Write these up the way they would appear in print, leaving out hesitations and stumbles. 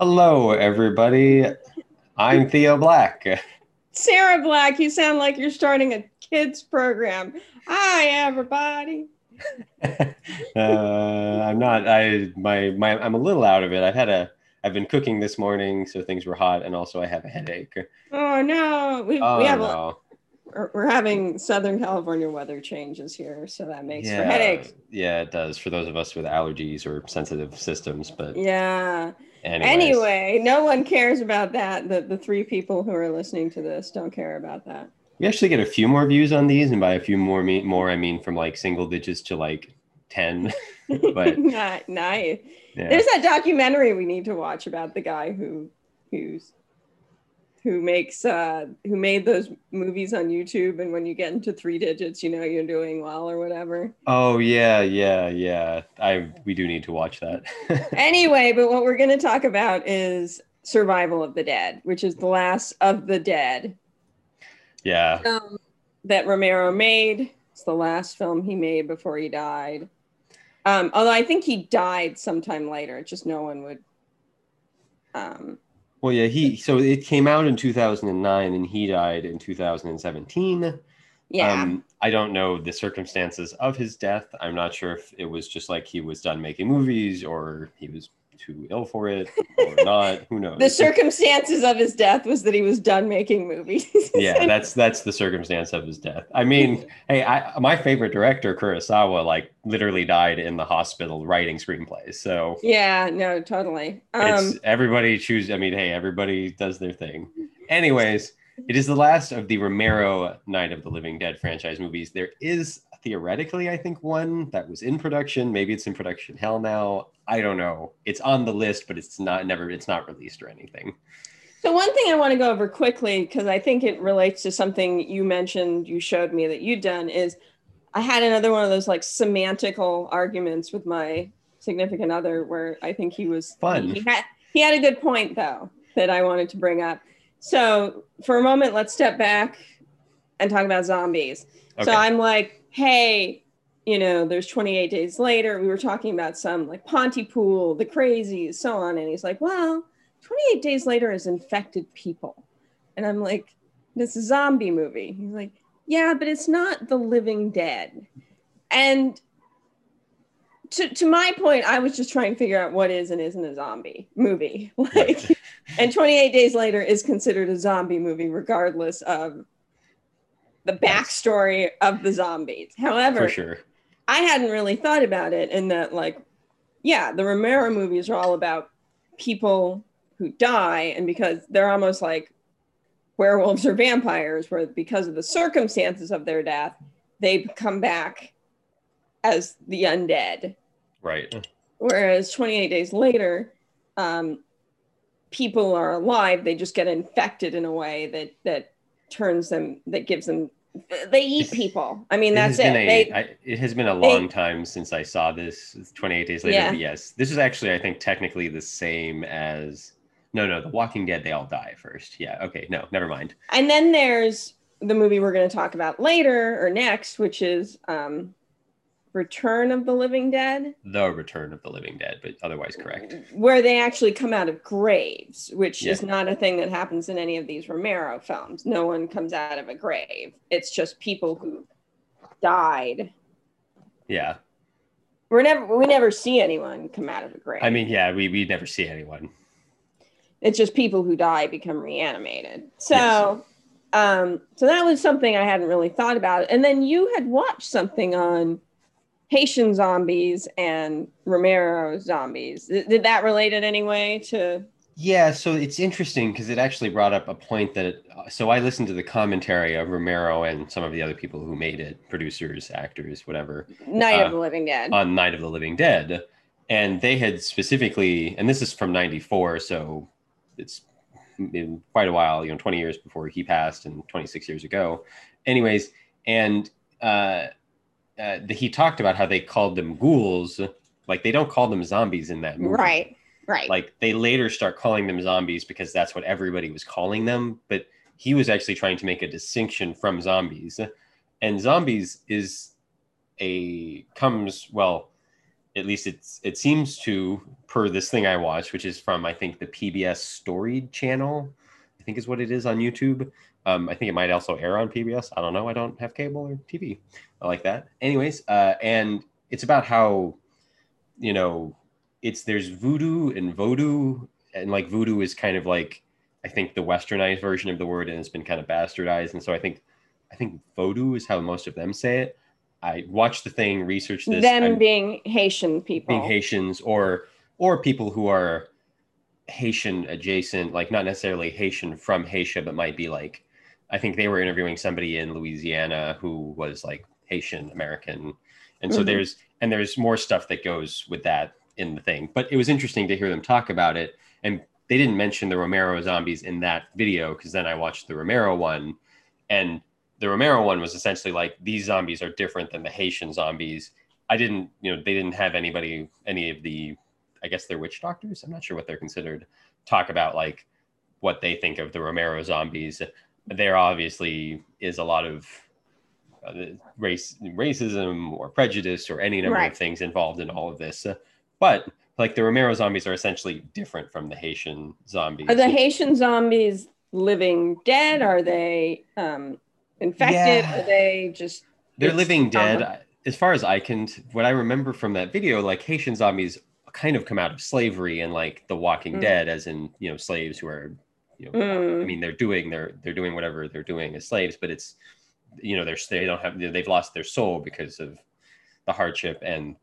Hello, everybody. I'm Theo Black. Sarah Black, you sound like you're starting a kids program. Hi, everybody. I'm not. I'm a little out of it. I've been cooking this morning, so things were hot, and also I have a headache. Oh no! We're having Southern California weather changes here, so that makes for headaches. Yeah, it does for those of us with allergies or sensitive systems. But yeah. Anyway, no one cares about that. The three people who are listening to this don't care about that. We actually get a few more views on these, and by a few more I mean from like single digits to like 10. But nice. Yeah. There's that documentary we need to watch about the guy who made those movies on YouTube, and when you get into three digits, you know you're doing well or whatever. Oh yeah. We do need to watch that. Anyway, but what we're going to talk about is Survival of the Dead, which is the last of the Dead. Yeah. That Romero made. It's the last film he made before he died. Although I think he died sometime later, just no one would. Well, yeah, so it came out in 2009 and he died in 2017. Yeah. I don't know the circumstances of his death. I'm not sure if it was just like he was done making movies or he was too ill for it or not. Who knows? The circumstances of his death was that he was done making movies. Yeah, that's the circumstance of his death. I mean, hey, my favorite director, Kurosawa, like literally died in the hospital writing screenplays. So yeah, no, totally. Everybody does their thing. Anyways, it is the last of the Romero Night of the Living Dead franchise movies. There is theoretically, I think, one that was in production. Maybe it's in production hell now. I don't know. It's on the list, but it's not released or anything. So one thing I want to go over quickly, because I think it relates to something you mentioned, you showed me that you'd done, is I had another one of those like semantical arguments with my significant other where I think he was fun. He had a good point though, that I wanted to bring up. So for a moment, let's step back and talk about zombies. Okay. So I'm like, hey, you know, there's 28 days later, we were talking about some like Pontypool, the crazies, so on. And he's like, well, 28 days later is infected people. And I'm like, this is a zombie movie. He's like, yeah, but it's not the living dead. And to my point, I was just trying to figure out what is and isn't a zombie movie. Like, and 28 days later is considered a zombie movie, regardless of the backstory of the zombies. However, for sure. I hadn't really thought about it in that, like, yeah, the Romero movies are all about people who die, and because they're almost like werewolves or vampires, where because of the circumstances of their death, they come back as the undead. Right. Whereas 28 days later, people are alive, they just get infected in a way that turns them, that gives them, they eat people. I mean, that's it. It has been a long time since I saw this. It's 28 days later. Yeah. But yes, this is actually, I think, technically the same as The Walking Dead. They all die first. Yeah. Okay. No, never mind. And then there's the movie we're going to talk about later or next, which is Return of the Living Dead. The Return of the Living Dead, but otherwise correct. Where they actually come out of graves, which is not a thing that happens in any of these Romero films. No one comes out of a grave. It's just people who died. Yeah. We never see anyone come out of a grave. I mean, yeah, we never see anyone. It's just people who die become reanimated. So yes. So that was something I hadn't really thought about. And then you had watched something on Haitian zombies and Romero zombies. Did that relate in any way to? Yeah, so it's interesting because it actually brought up a point so I listened to the commentary of Romero and some of the other people who made it, producers, actors, whatever. Night of the Living Dead. On Night of the Living Dead. And they had specifically, and this is from 94, so it's been quite a while, 20 years before he passed and 26 years ago. Anyways, and he talked about how they called them ghouls. Like, they don't call them zombies in that movie. Right. Like, they later start calling them zombies because that's what everybody was calling them. But he was actually trying to make a distinction from zombies. And zombies at least it seems to, per this thing I watched, which is from, I think, the PBS Storied channel, I think is what it is on YouTube. I think it might also air on PBS. I don't know. I don't have cable or TV. I like that. Anyways, and it's about how, you know, there's voodoo and vodou, and like voodoo is kind of like, I think, the westernized version of the word, and it's been kind of bastardized. And so I think vodou is how most of them say it. I watched the thing, researched this. Them being Haitian people. Being Haitians or people who are Haitian adjacent, like not necessarily Haitian from Haiti, but might be like, I think they were interviewing somebody in Louisiana who was like Haitian American. And so there's more stuff that goes with that in the thing. But it was interesting to hear them talk about it. And they didn't mention the Romero zombies in that video, because then I watched the Romero one, and the Romero one was essentially like, these zombies are different than the Haitian zombies. They didn't have any of the, I guess they're witch doctors, I'm not sure what they're considered, talk about like what they think of the Romero zombies. There obviously is a lot of racism or prejudice or any number of things involved in all of this. But like the Romero zombies are essentially different from the Haitian zombies. Are the Haitian zombies living dead? Are they... infected? Yeah. Are they just... They're living dead. As far as I can... What I remember from that video, like Haitian zombies kind of come out of slavery and like the Walking Dead, as in, you know, slaves who are, you know, I mean, they're doing whatever they're doing as slaves, but it's, you know, they've lost their soul because of the hardship and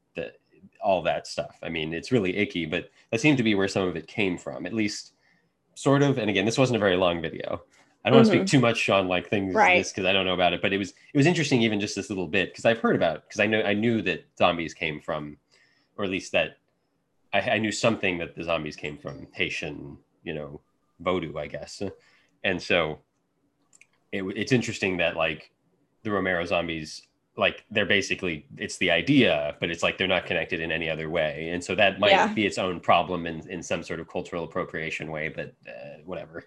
all that stuff. I mean, it's really icky, but that seemed to be where some of it came from, at least sort of. And again, this wasn't a very long video. I don't want to speak too much on like things like this, because I don't know about it, but it was interesting, even just this little bit, because I've heard about it, because I knew that zombies came from, or at least that I knew something that the zombies came from Haitian, you know, vodou, I guess. And so it's interesting that like the Romero zombies, like they're basically, it's the idea, but it's like they're not connected in any other way. And so that might be its own problem in some sort of cultural appropriation way, but whatever.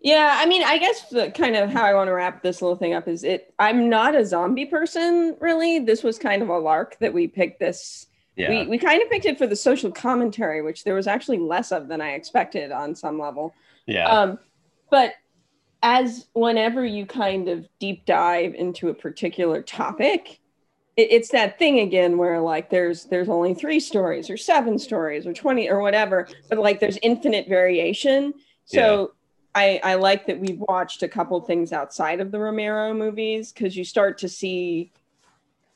Yeah, I mean, I guess the kind of how I want to wrap this little thing up is I'm not a zombie person, really. This was kind of a lark that we picked this. Yeah. We kind of picked it for the social commentary, which there was actually less of than I expected on some level. Yeah. But as whenever you kind of deep dive into a particular topic, it's that thing again where like there's only 3 stories or 7 stories or 20 or whatever, but like there's infinite variation. So. Yeah. I like that we've watched a couple things outside of the Romero movies, because you start to see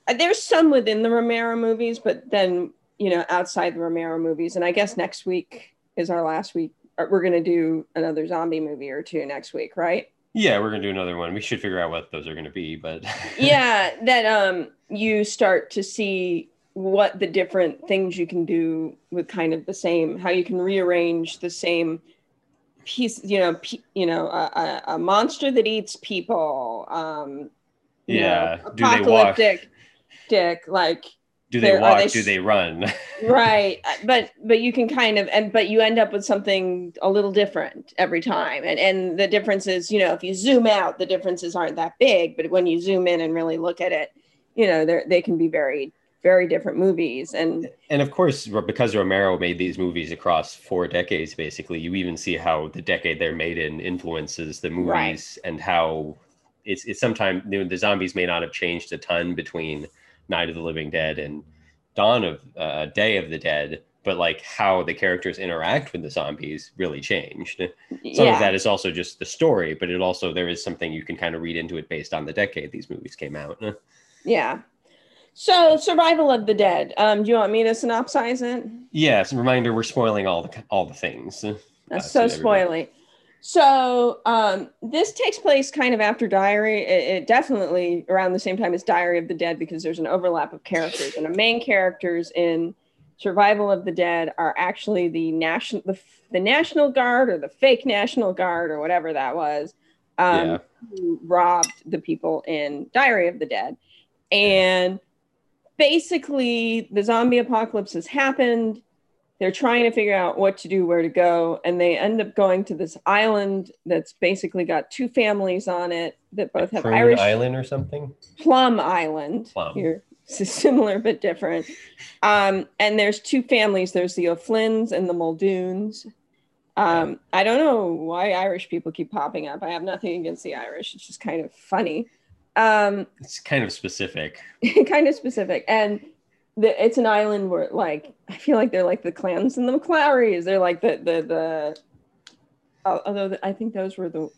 there's some within the Romero movies, but then, you know, outside the Romero movies. And I guess next week is our last week. We're going to do another zombie movie or 2 next week, right? Yeah, we're going to do another one. We should figure out what those are going to be. But yeah, that you start to see what the different things you can do with kind of the same, how you can rearrange the same piece, a monster that eats people, apocalyptic dick, like do they run? Right. But you can kind of, but you end up with something a little different every time. And the differences, you know, if you zoom out, the differences aren't that big, but when you zoom in and really look at it, you know, they can be very, very different movies. And of course, because Romero made these movies across 4 decades, basically, you even see how the decade they're made in influences the movies, and how it's sometimes, you know, the zombies may not have changed a ton between Night of the Living Dead and Day of the Dead, but like how the characters interact with the zombies really changed. Some of that is also just the story, but it also, there is something you can kind of read into it based on the decade these movies came out. Yeah. So, Survival of the Dead. Do you want me to synopsize it? Yes. Reminder: we're spoiling all the things. That's so spoily. So, this takes place kind of after Diary. It definitely around the same time as Diary of the Dead, because there's an overlap of characters, and the main characters in Survival of the Dead are actually the National Guard, or the fake National Guard, or whatever that was, who robbed the people in Diary of the Dead, and basically, the zombie apocalypse has happened. They're trying to figure out what to do, where to go, and they end up going to this island that's basically got 2 families on it that both have Irish. Island or something? Plum Island. Plum. You're It's similar but different. And there's two families. There's the O'Flynn's and the Muldoons. I don't know why Irish people keep popping up. I have nothing against the Irish. It's just kind of funny. It's kind of specific. And it's an island where, like, I feel like they're like the Clans and the McClarys. They're like although I think those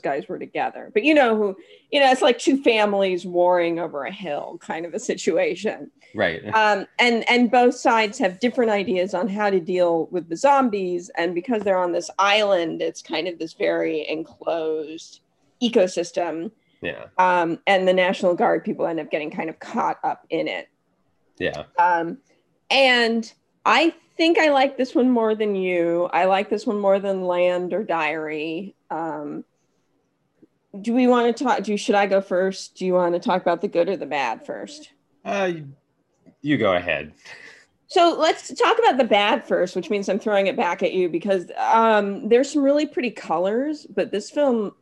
guys were together. But it's like two families warring over a hill kind of a situation. Right. And both sides have different ideas on how to deal with the zombies. And because they're on this island, it's kind of this very enclosed ecosystem. Yeah. And the National Guard people end up getting kind of caught up in it. Yeah. And I think I like this one more than you. I like this one more than Land or Diary. Do we want to talk? Should I go first? Do you want to talk about the good or the bad first? You go ahead. So let's talk about the bad first, which means I'm throwing it back at you because there's some really pretty colors, but this film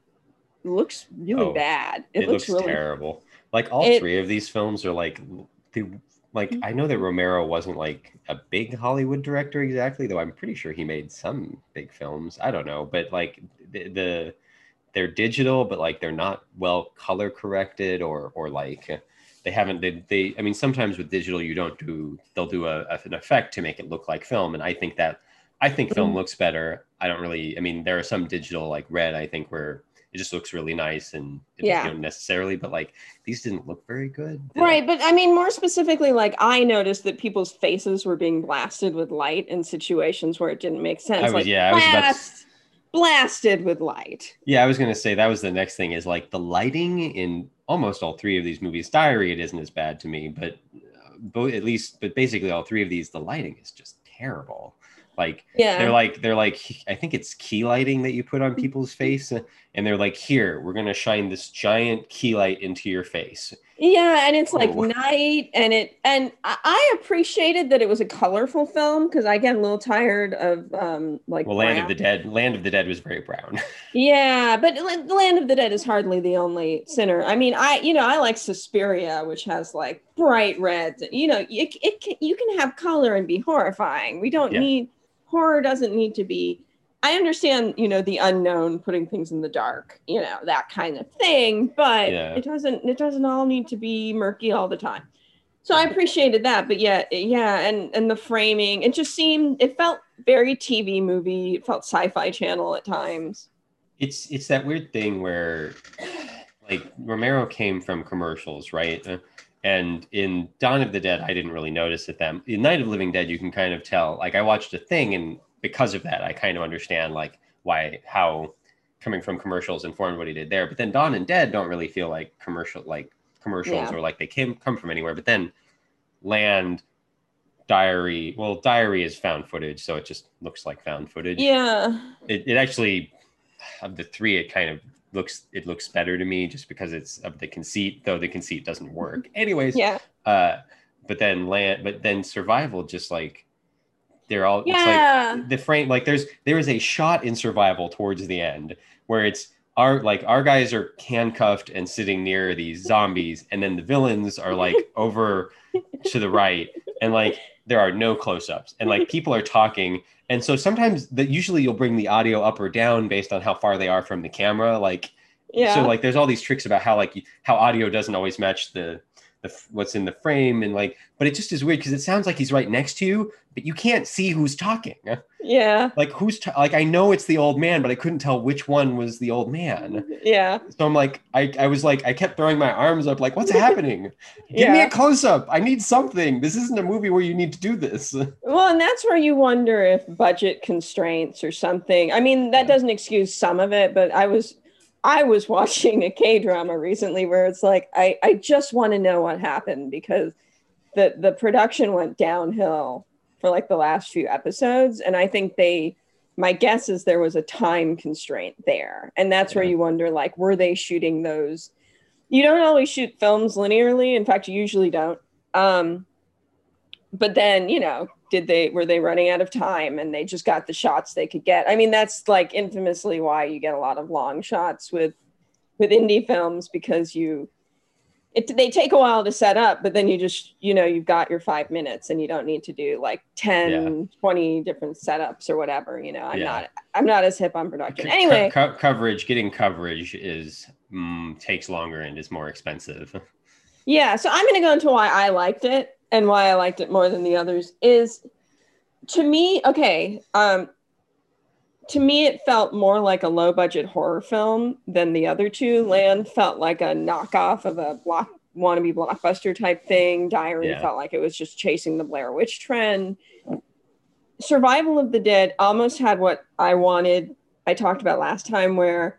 looks really bad. It looks really terrible. Like all three of these films are like I know that Romero wasn't like a big Hollywood director exactly, though I'm pretty sure he made some big films. I don't know, but like they're digital, but like they're not well color corrected or like they haven't. I mean, sometimes with digital they'll do an effect to make it look like film, and I think film looks better. There are some digital like Red, I think, where it just looks really nice and don't necessarily, but like these didn't look very good. Right. But I mean, more specifically, like I noticed that people's faces were being blasted with light in situations where it didn't make sense. Blasted with light. Yeah. I was going to say that was the next thing is like the lighting in almost all three of these movies. Diary, it isn't as bad to me, but basically all three of these, the lighting is just terrible. Like, they're like, I think it's key lighting that you put on people's face. And they're like, here, we're going to shine this giant key light into your face. Yeah. And it's like night. And I appreciated that it was a colorful film because I get a little tired of Land of the Dead was very brown. Yeah. But Land of the Dead is hardly the only sinner. I mean, I like Suspiria, which has like bright reds. You can have color and be horrifying. We don't need. Horror doesn't need to be, I understand, the unknown, putting things in the dark, that kind of thing, but it doesn't all need to be murky all the time. So I appreciated that, but and the framing, it felt very TV movie, it felt Sci-Fi Channel at times. It's that weird thing where like Romero came from commercials, right? And in Dawn of the Dead, I didn't really notice it then. In Night of the Living Dead, you can kind of tell, like I watched a thing and because of that, I kind of understand like how coming from commercials informed what he did there. But then Dawn and Dead don't really feel like commercials or like they come from anywhere. But then Land, Diary, Diary is found footage. So it just looks like found footage. Yeah. It actually, of the three, it kind of looks better to me just because it's of the conceit, though the conceit doesn't work anyways. But then Survival, just like they're all it's like the frame, like there is a shot in Survival towards the end where it's our guys are handcuffed and sitting near these zombies and then the villains are like over to the right and like there are no close-ups and like people are talking. And so sometimes usually you'll bring the audio up or down based on how far they are from the camera. Like, so like there's all these tricks about how like how audio doesn't always match the what's in the frame and like, but it just is weird because it sounds like he's right next to you, but you can't see who's talking. Yeah. Like I know it's the old man, but I couldn't tell which one was the old man. Yeah. So I'm like, I was like, I kept throwing my arms up like, what's happening? Give me a close up. I need something. This isn't a movie where you need to do this. Well, and that's where you wonder if budget constraints or something. I mean, that doesn't excuse some of it, but I was watching a K-drama recently where it's like, I just want to know what happened because the production went downhill for like the last few episodes. And I think my guess is there was a time constraint there. And that's where you wonder, like, were they shooting those? You don't always shoot films linearly. In fact, you usually don't. But then, were they running out of time and they just got the shots they could get? I mean, that's like infamously why you get a lot of long shots with indie films because They take a while to set up, but then you just, you know, you've got your 5 minutes and you don't need to do like 10, 20 different setups or whatever. You know, I'm not as hip on production. Anyway, getting coverage is takes longer and is more expensive. Yeah. So I'm going to go into why I liked it and why I liked it more than the others is, to me, okay. To me, it felt more like a low-budget horror film than the other two. Land felt like a knockoff of a wannabe blockbuster type thing. Diary felt like it was just chasing the Blair Witch trend. Survival of the Dead almost had what I wanted. I talked about last time where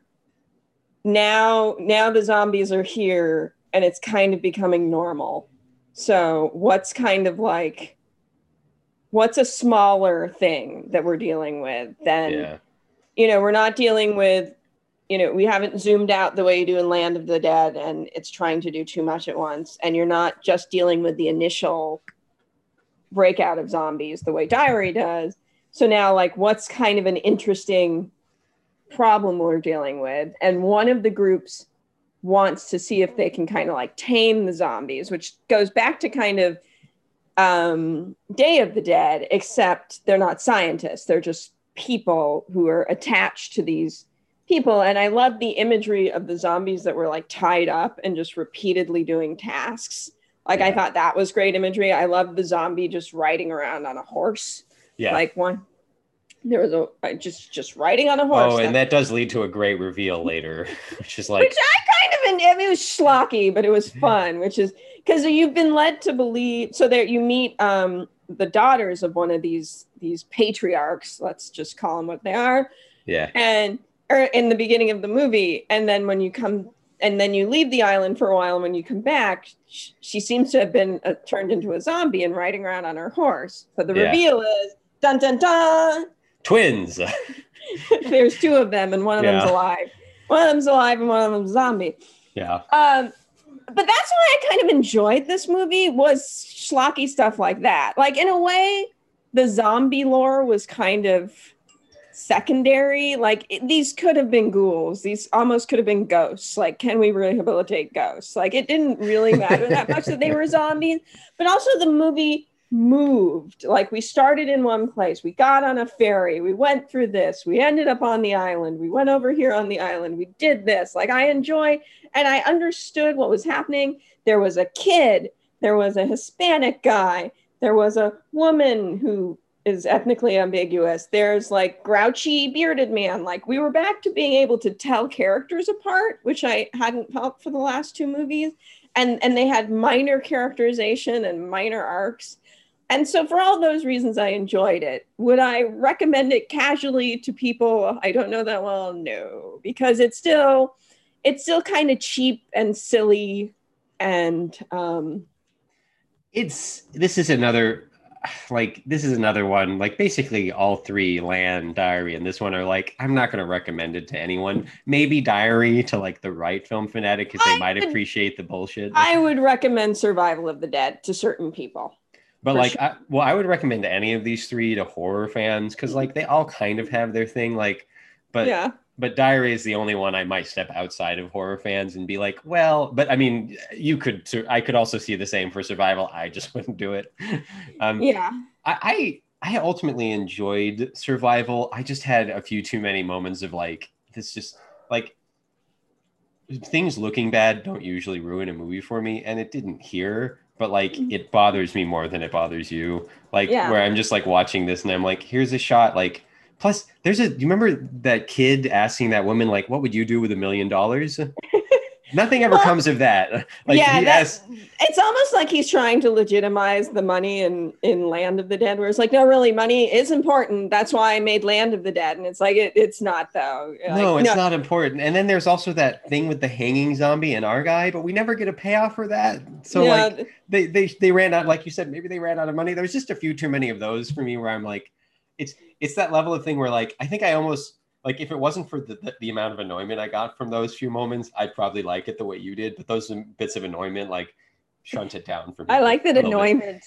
now the zombies are here and it's kind of becoming normal. So what's kind of like... what's a smaller thing that we're dealing with than, you know, we're not dealing with, you know, we haven't zoomed out the way you do in Land of the Dead and it's trying to do too much at once. And you're not just dealing with the initial breakout of zombies the way Diary does. So now, like, what's kind of an interesting problem we're dealing with? And one of the groups wants to see if they can kind of like tame the zombies, which goes back to kind of, Day of the Dead, except they're not scientists. They're just people who are attached to these people. And I love the imagery of the zombies that were like tied up and just repeatedly doing tasks. Like I thought that was great imagery. I love the zombie just riding around on a horse. Yeah. Like one, there was a, just riding on a horse. Oh, and that does lead to a great reveal later, which is like. Which I kind of, I mean, it was schlocky, but it was fun, which is. Because you've been led to believe, so there you meet the daughters of one of these patriarchs, let's just call them what they are. Yeah. And or in the beginning of the movie, and then when you come, and then you leave the island for a while, and when you come back, she seems to have been turned into a zombie and riding around on her horse. But the reveal is, dun dun dun! Twins! There's two of them, and one of them's alive. One of them's alive, and one of them's zombie. Yeah. But that's why I kind of enjoyed this movie, was schlocky stuff like that. Like, in a way, the zombie lore was kind of secondary. Like, these could have been ghouls. These almost could have been ghosts. Like, can we rehabilitate ghosts? Like, it didn't really matter that much that they were zombies. But also the movie moved. Like, we started in one place. We got on a ferry. We went through this. We ended up on the island. We went over here on the island. We did this. Like, I enjoy... and I understood what was happening. There was a kid. There was a Hispanic guy. There was a woman who is ethnically ambiguous. There's like grouchy bearded man. Like we were back to being able to tell characters apart, which I hadn't felt for the last two movies. And they had minor characterization and minor arcs. And so for all those reasons, I enjoyed it. Would I recommend it casually to people I don't know that well? No, because it's still kind of cheap and silly, and this is another one. Like basically, all three, Land, Diary, and this one are like, I'm not going to recommend it to anyone. Maybe Diary to like the right film fanatic because they might appreciate the bullshit. I would recommend Survival of the Dead to certain people. But like, sure. I would recommend any of these three to horror fans because like they all kind of have their thing. Like, but yeah. But Diary is the only one I might step outside of horror fans and be like, well, but I mean, I could also see the same for Survival. I just wouldn't do it. I ultimately enjoyed Survival. I just had a few too many moments of like, this just like, things looking bad don't usually ruin a movie for me. And it didn't here, but like, it bothers me more than it bothers you. Like where I'm just like watching this and I'm like, here's a shot. Like, plus, you remember that kid asking that woman, like, what would you do with $1 million? Nothing ever comes of that. Like, yeah, it's almost like he's trying to legitimize the money in Land of the Dead, where it's like, no, really, money is important. That's why I made Land of the Dead. And it's like, it's not, though. Like, no, it's not important. And then there's also that thing with the hanging zombie and our guy, but we never get a payoff for that. So, yeah. Like, they ran out, like you said, maybe they ran out of money. There's just a few too many of those for me where I'm like, it's that level of thing where like, I think I almost like, if it wasn't for the amount of annoyment I got from those few moments, I'd probably like it the way you did. But those bits of annoyment, like, shunt it down for me. I like that annoyment.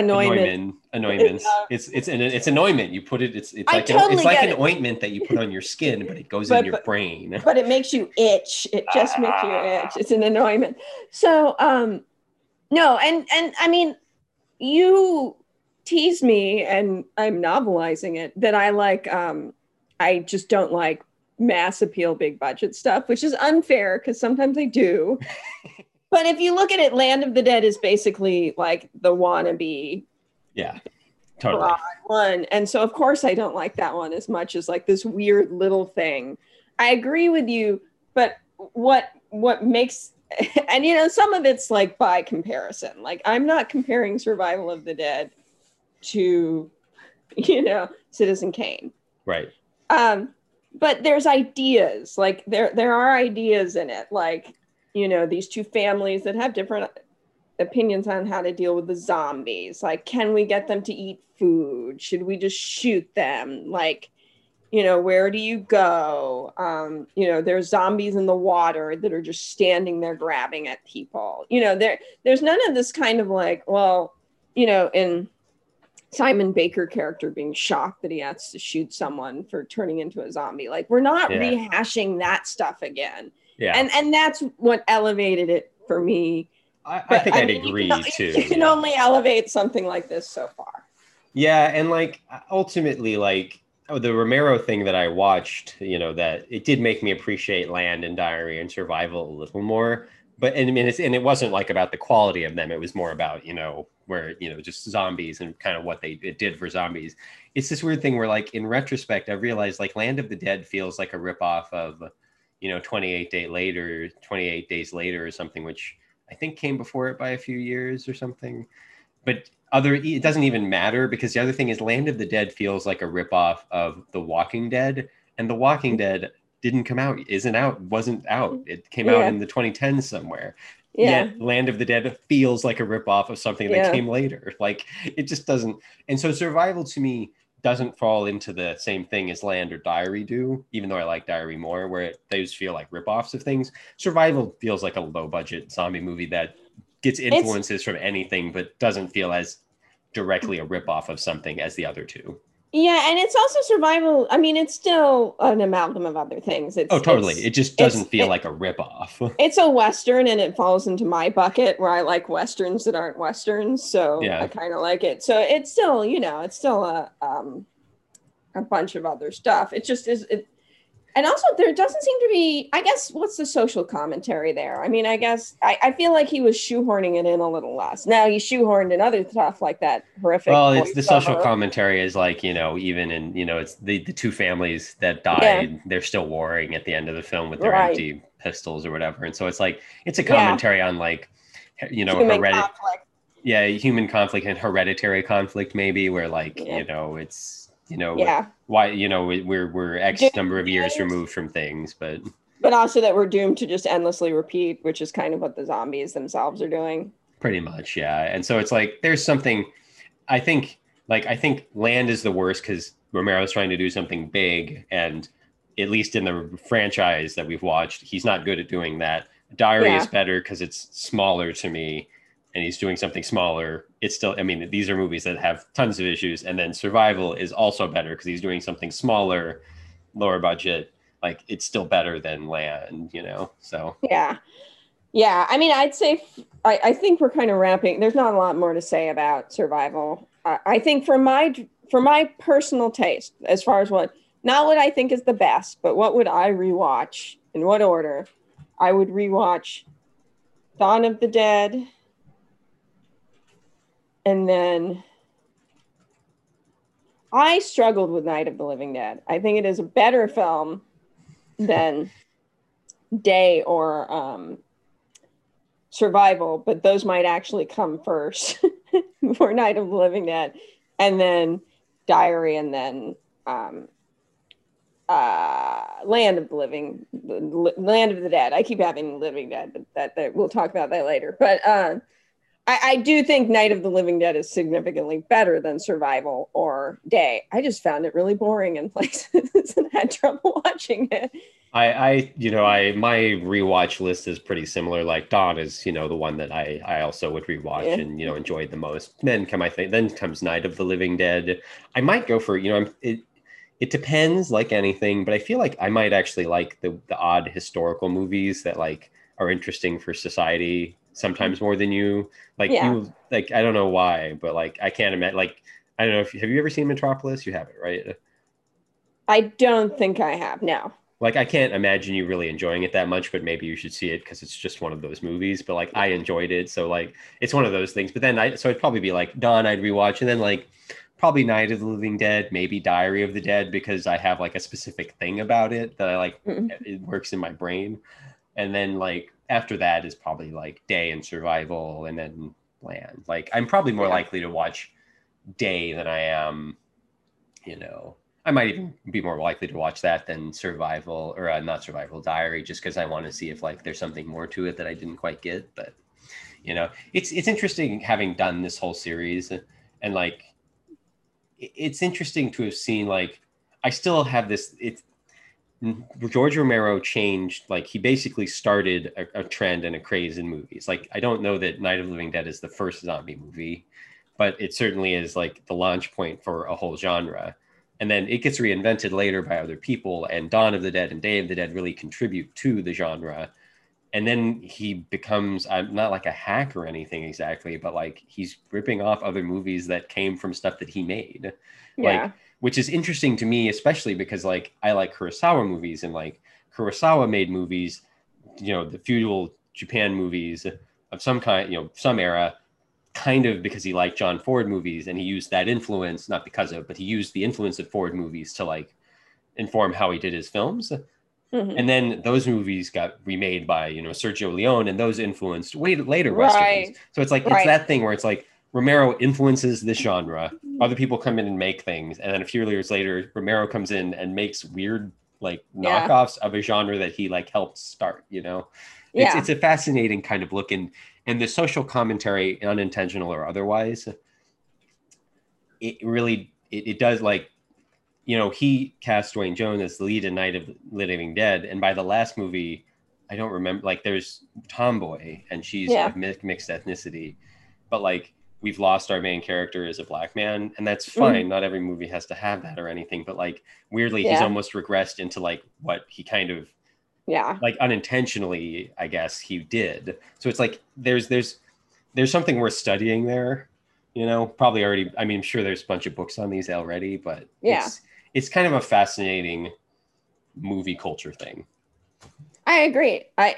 Annoyment. It's an ointment. You put it. It's like an ointment that you put on your skin, but it goes in your brain. But it makes you itch. It just makes you itch. It's an annoyment. So no, and I mean, you tease me, and I'm novelizing it, that I like. I just don't like mass appeal, big budget stuff, which is unfair because sometimes they do. But if you look at it, Land of the Dead is basically like the wannabe. Yeah, totally. One. And so, of course, I don't like that one as much as like this weird little thing. I agree with you, but what makes, and you know, some of it's like by comparison. Like, I'm not comparing Survival of the Dead to, you know, Citizen Kane. Right. But there's ideas, like there are ideas in it, like, you know, these two families that have different opinions on how to deal with the zombies. Like, can we get them to eat food? Should we just shoot them? Like, you know, where do you go? You know, there's zombies in the water that are just standing there grabbing at people. You know, there's none of this kind of like, well, you know, in Simon Baker character being shocked that he has to shoot someone for turning into a zombie. Like, we're not rehashing that stuff again. Yeah. And that's what elevated it for me. I think I'd agree too. You can only elevate something like this so far. Yeah, and like ultimately, like the Romero thing that I watched, you know, that it did make me appreciate Land and Diary and Survival a little more. But and I mean, it's, and it wasn't like about the quality of them. It was more about, you know, where, you know, just zombies and kind of what it did for zombies. It's this weird thing where, like, in retrospect, I realized like Land of the Dead feels like a ripoff of, you know, 28 Days Later or something, which I think came before it by a few years or something. But it doesn't even matter, because the other thing is Land of the Dead feels like a ripoff of The Walking Dead, and The Walking Dead didn't come out, wasn't out. It came out in the 2010s somewhere. Yeah. Yet Land of the Dead feels like a ripoff of something that came later. Like, it just doesn't. And so Survival to me doesn't fall into the same thing as Land or Diary do, even though I like Diary more, where they just feel like ripoffs of things. Survival feels like a low-budget zombie movie that gets influences from anything, but doesn't feel as directly a ripoff of something as the other two. Yeah, and it's also Survival. I mean, it's still an amalgam of other things. It's, totally. It just doesn't feel like a ripoff. It's a Western, and it falls into my bucket where I like Westerns that aren't Westerns, so I kind of like it. So it's still, you know, it's still a bunch of other stuff. It just is. And also, there doesn't seem to be, I guess, what's the social commentary there? I mean, I guess, I feel like he was shoehorning it in a little less. Now, he shoehorned in other stuff like that horrific. Well, it's the social commentary is like, you know, even in, you know, it's the two families that died, they're still warring at the end of the film with their empty pistols or whatever. And so it's like, it's a commentary on like, you know, human conflict and hereditary conflict maybe, where like, you know, it's, you know, why, you know, we're X number of years removed from things, but also that we're doomed to just endlessly repeat, which is kind of what the zombies themselves are doing. Pretty much. Yeah. And so it's like, there's something, I think Land is the worst because Romero's trying to do something big. And at least in the franchise that we've watched, he's not good at doing that. Diary is better because it's smaller to me. And he's doing something smaller. It's still, I mean, these are movies that have tons of issues. And then Survival is also better because he's doing something smaller, lower budget. Like, it's still better than Land, you know? So. Yeah. Yeah. I mean, I'd say, I think we're kind of wrapping. There's not a lot more to say about Survival. I think for my personal taste, as far as not what I think is the best, but what would I rewatch, in what order, I would rewatch Dawn of the Dead, and then I struggled with Night of the Living Dead. I think it is a better film than Day or Survival, but those might actually come first before Night of the Living Dead, and then Diary, and then Land of the Dead. I keep having Living Dead, but that we'll talk about that later. But I do think Night of the Living Dead is significantly better than Survival or Day. I just found it really boring in places and had trouble watching it. My rewatch list is pretty similar. Like Dawn is, the one that I also would rewatch and, enjoyed the most. Then comes Night of the Living Dead. I might go for, it depends like anything, but I feel like I might actually like the odd historical movies that like are interesting for society sometimes more than you. I don't know why, but like, I can't imagine, like, I don't know if have you ever seen Metropolis? You haven't, right? I don't think I have, no. Like, I can't imagine you really enjoying it that much, but maybe you should see it because it's just one of those movies. But, like, I enjoyed it. So, like, it's one of those things. But then, it'd probably be, like, Dawn I'd rewatch. And then, like, probably Night of the Living Dead, maybe Diary of the Dead, because I have, like, a specific thing about it that I, like, it works in my brain. And then, like, after that is probably, like, Day and Survival and then Land. Like, I'm probably more likely to watch Day than I am, I might even be more likely to watch that than Survival, or not Survival, Diary, just because I want to see if like there's something more to it that I didn't quite get. But it's interesting having done this whole series, and like it's interesting to have seen like I still have this. George Romero changed, like he basically started a trend and a craze in movies. Like I don't know that Night of the Living Dead is the first zombie movie, but it certainly is like the launch point for a whole genre. And then it gets reinvented later by other people, and Dawn of the Dead and Day of the Dead really contribute to the genre. And then he becomes, I'm not like a hack or anything exactly, but like he's ripping off other movies that came from stuff that he made. Yeah. Like, which is interesting to me, especially because like I like Kurosawa movies, and like Kurosawa made movies, the feudal Japan movies of some kind, some era, kind of because he liked John Ford movies, and he used that influence, not because of, but he used the influence of Ford movies to like inform how he did his films. And then those movies got remade by, Sergio Leone, and those influenced way later Westerns. So it's like, it's that thing where it's like Romero influences this genre. Other people come in and make things. And then a few years later, Romero comes in and makes weird like knockoffs of a genre that he like helped start, It's a fascinating kind of look, and the social commentary, unintentional or otherwise, it does like, he cast Dwayne Jones as the lead in Night of the Living Dead, and by the last movie, I don't remember, like there's Tomboy, and she's of mixed ethnicity, but like we've lost our main character as a black man, and that's fine. Not every movie has to have that or anything, but like weirdly, he's almost regressed into like what he kind of like unintentionally, I guess he did. So it's like there's something worth studying there, probably already. I mean, I'm sure there's a bunch of books on these already, but it's kind of a fascinating movie culture thing. I agree. I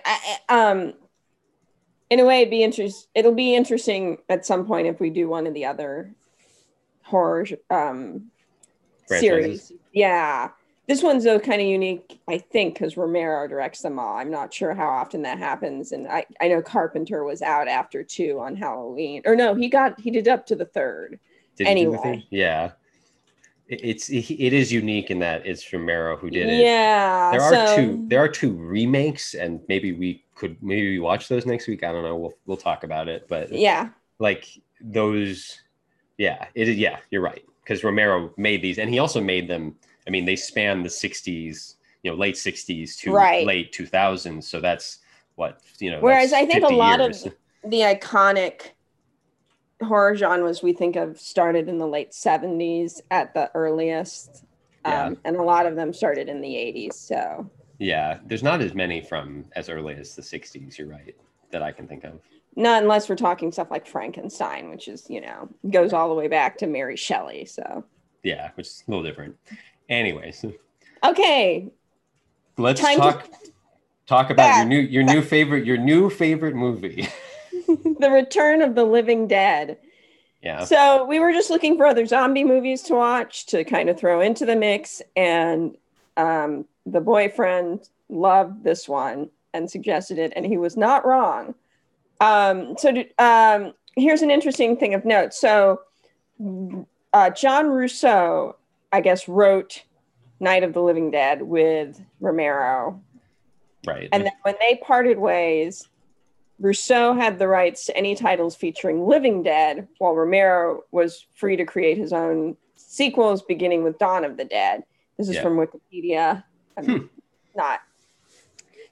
in a way, it'll be interesting at some point if we do one of the other horror series. Yeah. This one's though kind of unique, I think, because Romero directs them all. I'm not sure how often that happens, and I know Carpenter was out after 2 on Halloween, or no, he did up to the 3rd. Yeah, it is unique in that it's Romero who did it. Yeah, there are two remakes, and maybe we watch those next week. I don't know. We'll talk about it, but you're right, because Romero made these, and he also made them. I mean, they span the 60s, late 60s to late 2000s. So that's what, whereas I think a lot of the iconic horror genres we think of started in the late 70s at the earliest. And a lot of them started in the 80s. So yeah, there's not as many from as early as the 60s. You're right, that I can think of. Not unless we're talking stuff like Frankenstein, which is, goes all the way back to Mary Shelley. So yeah, which is a little different. Anyways, okay. Let's talk about your new favorite movie, The Return of the Living Dead. Yeah. So we were just looking for other zombie movies to watch to kind of throw into the mix, and the boyfriend loved this one and suggested it, and he was not wrong. So here's an interesting thing of note. So John Russo, I guess, wrote Night of the Living Dead with Romero. Right. And then when they parted ways, Rousseau had the rights to any titles featuring Living Dead, while Romero was free to create his own sequels, beginning with Dawn of the Dead. This is from Wikipedia. I'm not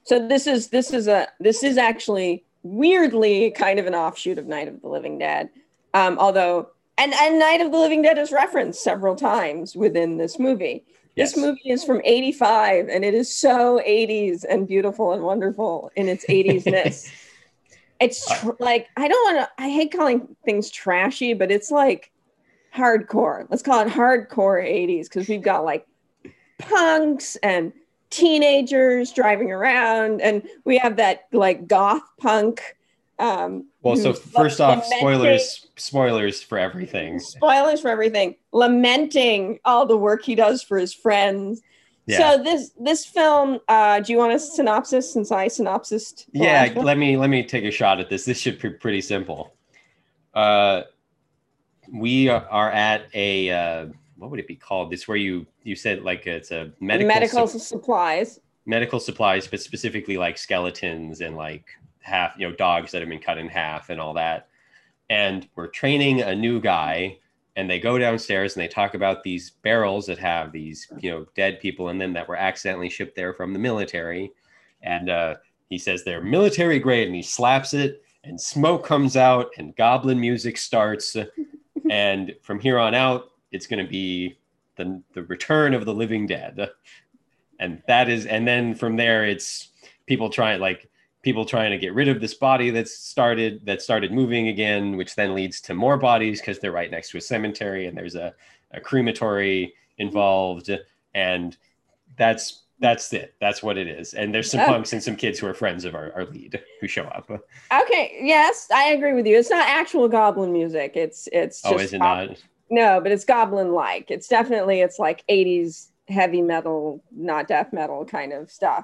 So this is actually weirdly kind of an offshoot of Night of the Living Dead, although and Night of the Living Dead is referenced several times within this movie. Yes. This movie is from 1985, and it is so 80s and beautiful and wonderful in its 80s-ness. It's like, I hate calling things trashy, but it's like hardcore. Let's call it hardcore 80s, because we've got like punks and teenagers driving around, and we have that like goth punk. So first off, spoilers for everything. Spoilers for everything. Lamenting all the work he does for his friends. Yeah. So this film, do you want a synopsis since I synopsised? Yeah, let me take a shot at this. This should be pretty simple. We are at a, what would it be called? This where you said like it's a medical supplies. Medical supplies, but specifically like skeletons and like half, dogs that have been cut in half and all that. And we're training a new guy, and they go downstairs and they talk about these barrels that have these, dead people in them that were accidentally shipped there from the military. And he says they're military grade, and he slaps it, and smoke comes out, and goblin music starts. And from here on out, it's going to be the return of the living dead. And that is, and then from there, it's people trying to get rid of this body that started moving again, which then leads to more bodies because they're right next to a cemetery and there's a crematory involved. And that's it. That's what it is. And there's some punks and some kids who are friends of our lead who show up. Okay. Yes, I agree with you. It's not actual goblin music. It's just is it not? No, but it's goblin-like. It's definitely, it's like 80s heavy metal, not death metal kind of stuff.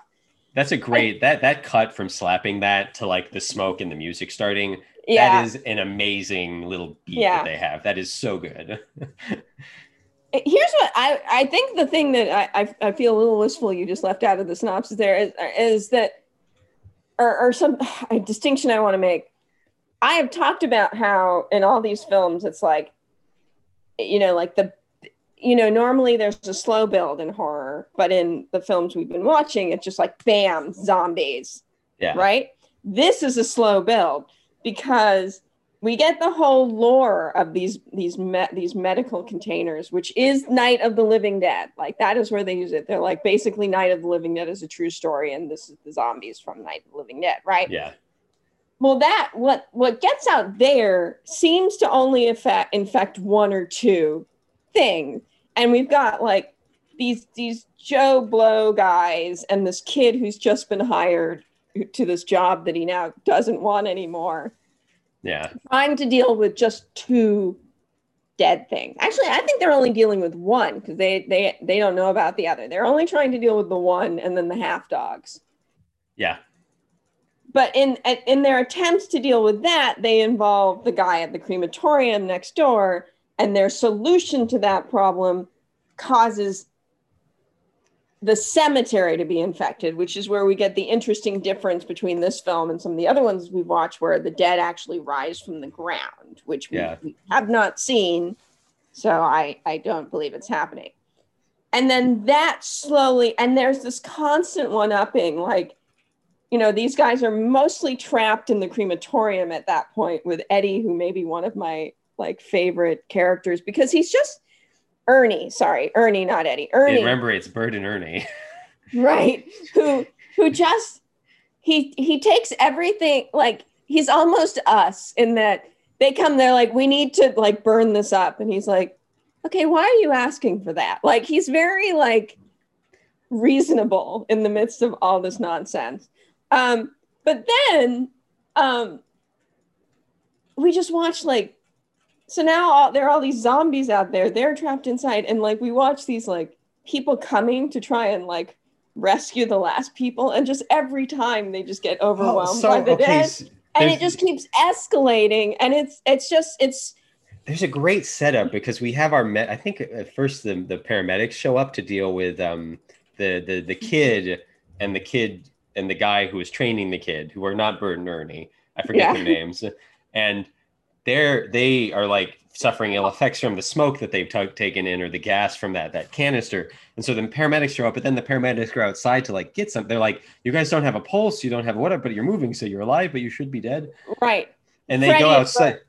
That's a great, that cut from slapping that to like the smoke and the music starting. Yeah. That is an amazing little beat that they have. That is so good. Here's what I think the thing that I feel a little wistful you just left out of the synopsis there is that, or some a distinction I want to make. I have talked about how in all these films, it's like, normally there's a slow build in horror, but in the films we've been watching, it's just like, bam, zombies, right? This is a slow build because we get the whole lore of these medical containers, which is Night of the Living Dead. Like, that is where they use it. They're like, basically, Night of the Living Dead is a true story, and this is the zombies from Night of the Living Dead, right? Yeah. Well, that what gets out there seems to only infect one or two things. And we've got like these Joe Blow guys and this kid who's just been hired to this job that he now doesn't want anymore. Yeah. Trying to deal with just two dead things. Actually, I think they're only dealing with one because they don't know about the other. They're only trying to deal with the one and then the half dogs. Yeah. But in their attempts to deal with that, they involve the guy at the crematorium next door. And their solution to that problem causes the cemetery to be infected, which is where we get the interesting difference between this film and some of the other ones we've watched where the dead actually rise from the ground, which we have not seen. So I don't believe it's happening. And then that slowly, and there's this constant one-upping, like, these guys are mostly trapped in the crematorium at that point with Eddie, who may be one of my like favorite characters because he's just Ernie, not Eddie. Ernie. Yeah, remember, it's Bert and Ernie. Right. Who just he takes everything, like he's almost us in that they come there like, we need to like burn this up. And he's like, okay, why are you asking for that? Like he's very like reasonable in the midst of all this nonsense. But then we just watched like, so now there are all these zombies out there. They're trapped inside. And like, we watch these like people coming to try and like rescue the last people. And just every time they just get overwhelmed by the dead. So and it just keeps escalating. And it's there's a great setup because we have our, I think at first the paramedics show up to deal with the kid and the guy who is training the kid who are not Bert and Ernie. I forget their names. And they are like suffering ill effects from the smoke that they've taken in, or the gas from that canister. And so the paramedics show up, but then the paramedics go outside to like get something. They're like, you guys don't have a pulse, you don't have whatever, but you're moving, so you're alive, but you should be dead. Right. And they go outside.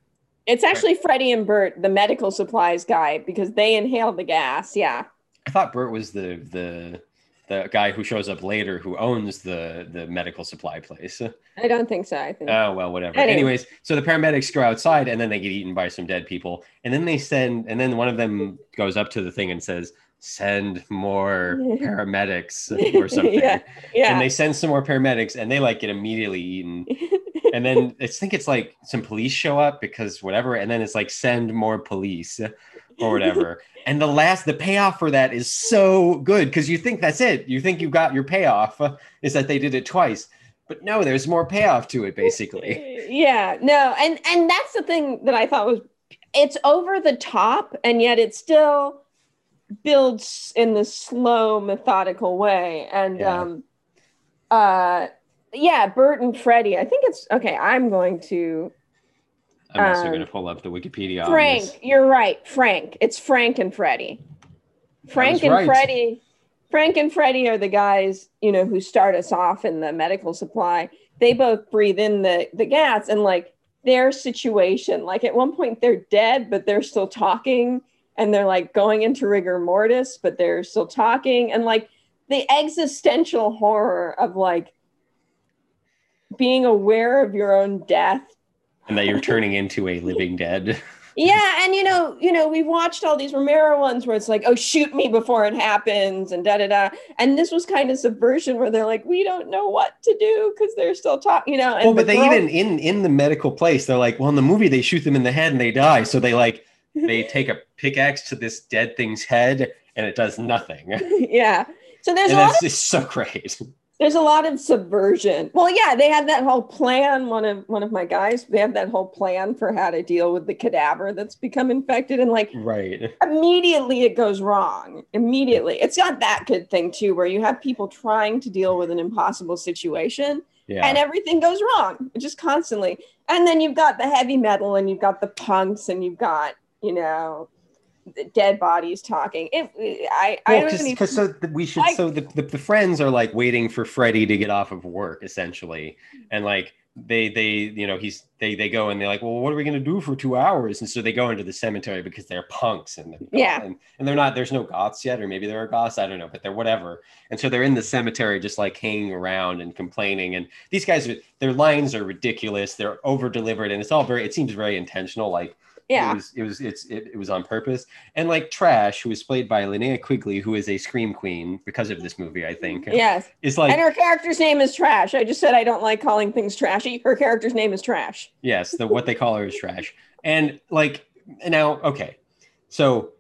It's actually Freddie and Bert, the medical supplies guy, because they inhale the gas. Yeah. I thought Bert was the guy who shows up later, who owns the medical supply place. I don't think so. I think. Oh, well, whatever. Anyways, so the paramedics go outside, and then they get eaten by some dead people. And then and then one of them goes up to the thing and says, send more paramedics or something. Yeah. And they send some more paramedics, and they like get immediately eaten. And then I think it's like some police show up because whatever. And then it's like, send more police or whatever. And the payoff for that is so good, because you think that's it. You think you've got your payoff is that they did it twice. But no, there's more payoff to it, basically. Yeah, no. And that's the thing that I thought was, it's over the top, and yet it still builds in this slow, methodical way. And Bert and Freddie, I think it's, okay, I'm also going to pull up the Wikipedia. Frank, you're right. Frank. It's Frank and Freddie. Frank and Freddie are the guys, who start us off in the medical supply. They both breathe in the gas, and like their situation, like at one point they're dead, but they're still talking, and they're like going into rigor mortis, but they're still talking. And like the existential horror of like being aware of your own death, and that you're turning into a living dead. Yeah, and we've watched all these Romero ones where it's like, oh, shoot me before it happens, and da-da-da. And this was kind of subversion where they're like, we don't know what to do because they're still talking, And well, but they even, in the medical place, they're like, well, in the movie, they shoot them in the head and they die. So they like, they take a pickaxe to this dead thing's head and it does nothing. Yeah. So there's it's so great. There's a lot of subversion. Well, yeah, they had that whole plan. One of my guys, they have that whole plan for how to deal with the cadaver that's become infected, and like immediately it goes wrong. Immediately. It's got that good thing too, where you have people trying to deal with an impossible situation and everything goes wrong, just constantly. And then you've got the heavy metal, and you've got the punks, and you've got, dead bodies talking. The friends are like waiting for Freddy to get off of work, essentially, and like they go and they're like, well, what are we gonna do for 2 hours? And so they go into the cemetery because they're punks and they're not. There's no goths yet, or maybe there are goths. I don't know, but they're whatever. And so they're in the cemetery just like hanging around and complaining. And these guys, their lines are ridiculous. They're over delivered, and it's all it seems very intentional. Like. Yeah, it was on purpose. And like Trash, who is played by Linnea Quigley, who is a scream queen because of this movie, I think. Yes, it's like, and her character's name is Trash. I just said I don't like calling things trashy. Her character's name is Trash. Yes, what they call her is Trash. And like now, okay, so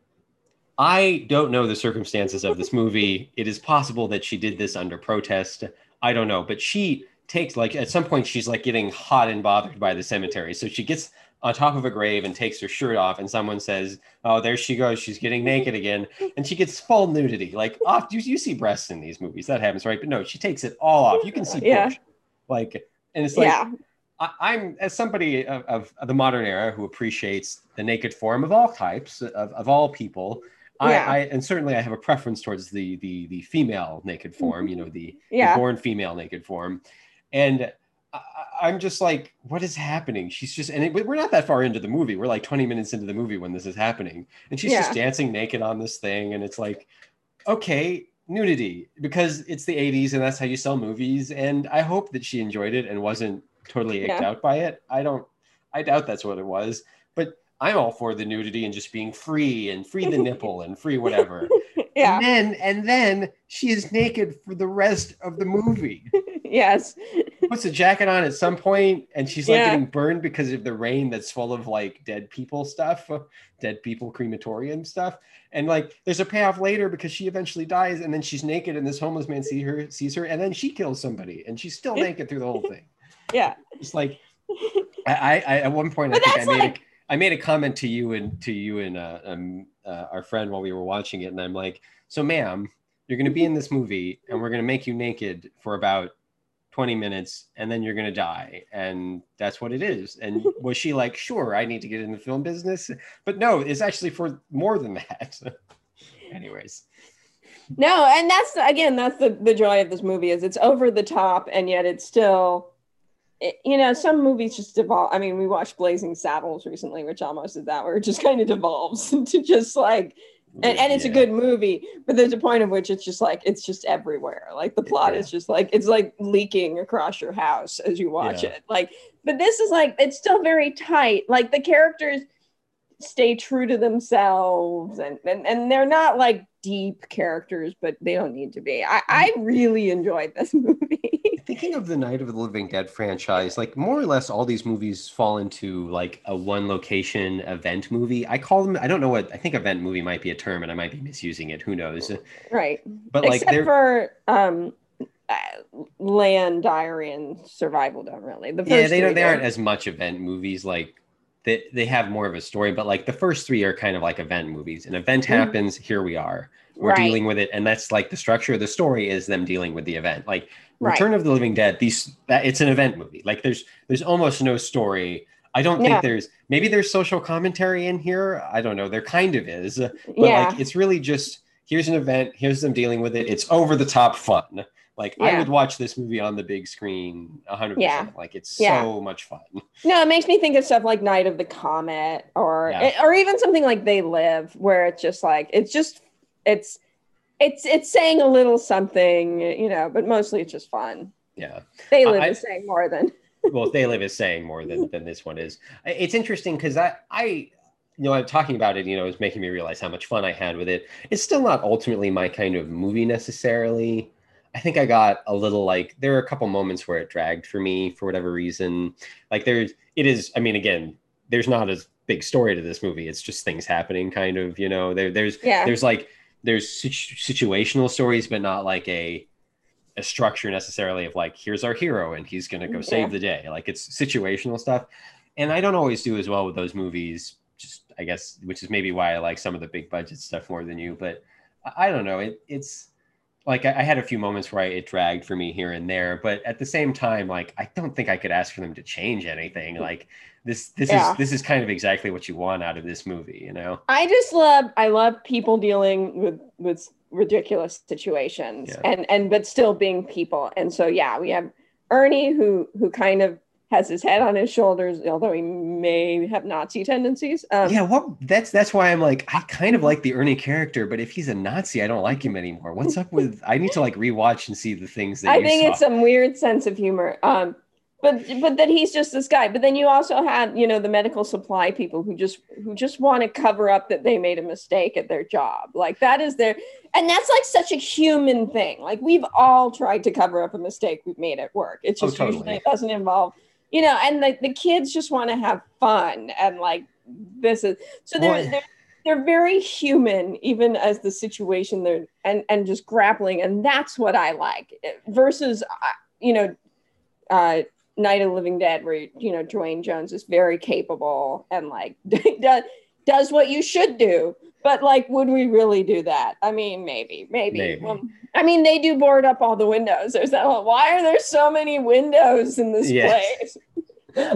I don't know the circumstances of this movie. It is possible that she did this under protest. I don't know, but she takes like at some point she's like getting hot and bothered by the cemetery, so she gets on top of a grave and takes her shirt off, and someone says, oh, there she goes, she's getting naked again, and she gets full nudity. Like, off, you see breasts in these movies, that happens, right? But no, she takes it all off. You can see push. Like, and it's like, I'm, as somebody of the modern era who appreciates the naked form of all types, of all people, and certainly I have a preference towards the female naked form, the born female naked form. And I'm just like, what is happening? She's just, we're not that far into the movie. We're like 20 minutes into the movie when this is happening. And she's just dancing naked on this thing. And it's like, okay, nudity, because it's the 80s and that's how you sell movies. And I hope that she enjoyed it and wasn't totally icked out by it. I doubt that's what it was, but I'm all for the nudity and just being free and free the nipple and free whatever. Yeah. And then she is naked for the rest of the movie. Yes. Puts a jacket on at some point, and she's like getting burned because of the rain that's full of like dead people crematorium stuff. And like there's a payoff later because she eventually dies, and then she's naked, and this homeless man sees her, and then she kills somebody, and she's still naked through the whole thing. Yeah. It's like I at one point, but I think I made a comment to you and our friend while we were watching it, and I'm like, so ma'am, you're going to be in this movie, and we're going to make you naked for about 20 minutes and then you're going to die. And that's what it is. And was she like, sure, I need to get in the film business? But no, it's actually for more than that. Anyways. No, and that's, again, that's the joy of this movie is it's over the top and yet it's still, it, you know, some movies just devolve. I mean, we watched Blazing Saddles recently, which almost is that, where it just kind of devolves into just like, and it's a good movie, but there's a point of which it's just like, it's just everywhere. Like the plot is just like, it's like leaking across your house as you watch it. Like, but this is like, it's still very tight. Like the characters stay true to themselves and they're not like deep characters, but they don't need to be. I really enjoyed this movie. Thinking of the Night of the Living Dead franchise, like more or less all these movies fall into like a one location event movie. I call them, I don't know what, I think event movie might be a term and I might be misusing it. Who knows? Right. But except like for Land, Diary, and Survival don't really. The first they aren't as much event movies. Like they have more of a story, but like the first three are kind of like event movies. An event happens, here we are. We're dealing with it. And that's like the structure of the story is them dealing with the event. Like Return of the Living Dead, it's an event movie. Like there's almost no story. I don't think there's social commentary in here. I don't know. There kind of is. But like it's really just here's an event, here's them dealing with it. It's over the top fun. Like I would watch this movie on the big screen 100%. Like it's so much fun. No, it makes me think of stuff like Night of the Comet or even something like They Live, where it's just like it's saying a little something, you know, but mostly it's just fun. Yeah. They Live is saying more than They Live is saying more than this one is. It's interesting because I you know, I'm talking about it, you know, it's making me realize how much fun I had with it. It's still not ultimately my kind of movie necessarily. I think I got a little like, there are a couple moments where it dragged for me for whatever reason. Like there's not a big story to this movie. It's just things happening kind of, you know, there's situational stories, but not like a structure necessarily of like, here's our hero and he's going to go save the day. Like it's situational stuff. And I don't always do as well with those movies, just, I guess, which is maybe why I like some of the big budget stuff more than you, but I don't know. It's like, I had a few moments where it dragged for me here and there, but at the same time, like, I don't think I could ask for them to change anything. Like this is kind of exactly what you want out of this movie, you know? I love people dealing with ridiculous situations but still being people. And so, yeah, we have Ernie who kind of has his head on his shoulders, although he may have Nazi tendencies. That's why I'm like, I kind of like the Ernie character, but if he's a Nazi, I don't like him anymore. What's up with? I need to like rewatch and see the things that I think it's some weird sense of humor. But that he's just this guy. But then you also have, you know, the medical supply people who just want to cover up that they made a mistake at their job. Like that is their, and that's like such a human thing. Like we've all tried to cover up a mistake we've made at work. It's just usually it doesn't involve. You know, and the kids just want to have fun, and like this is so they're very human, even as the situation they're and just grappling, and that's what I like versus Night of the Living Dead, where you know Dwayne Jones is very capable and like does what you should do, but like would we really do that? I mean, maybe. I mean, they do board up all the windows. There's that whole, why are there so many windows in this place?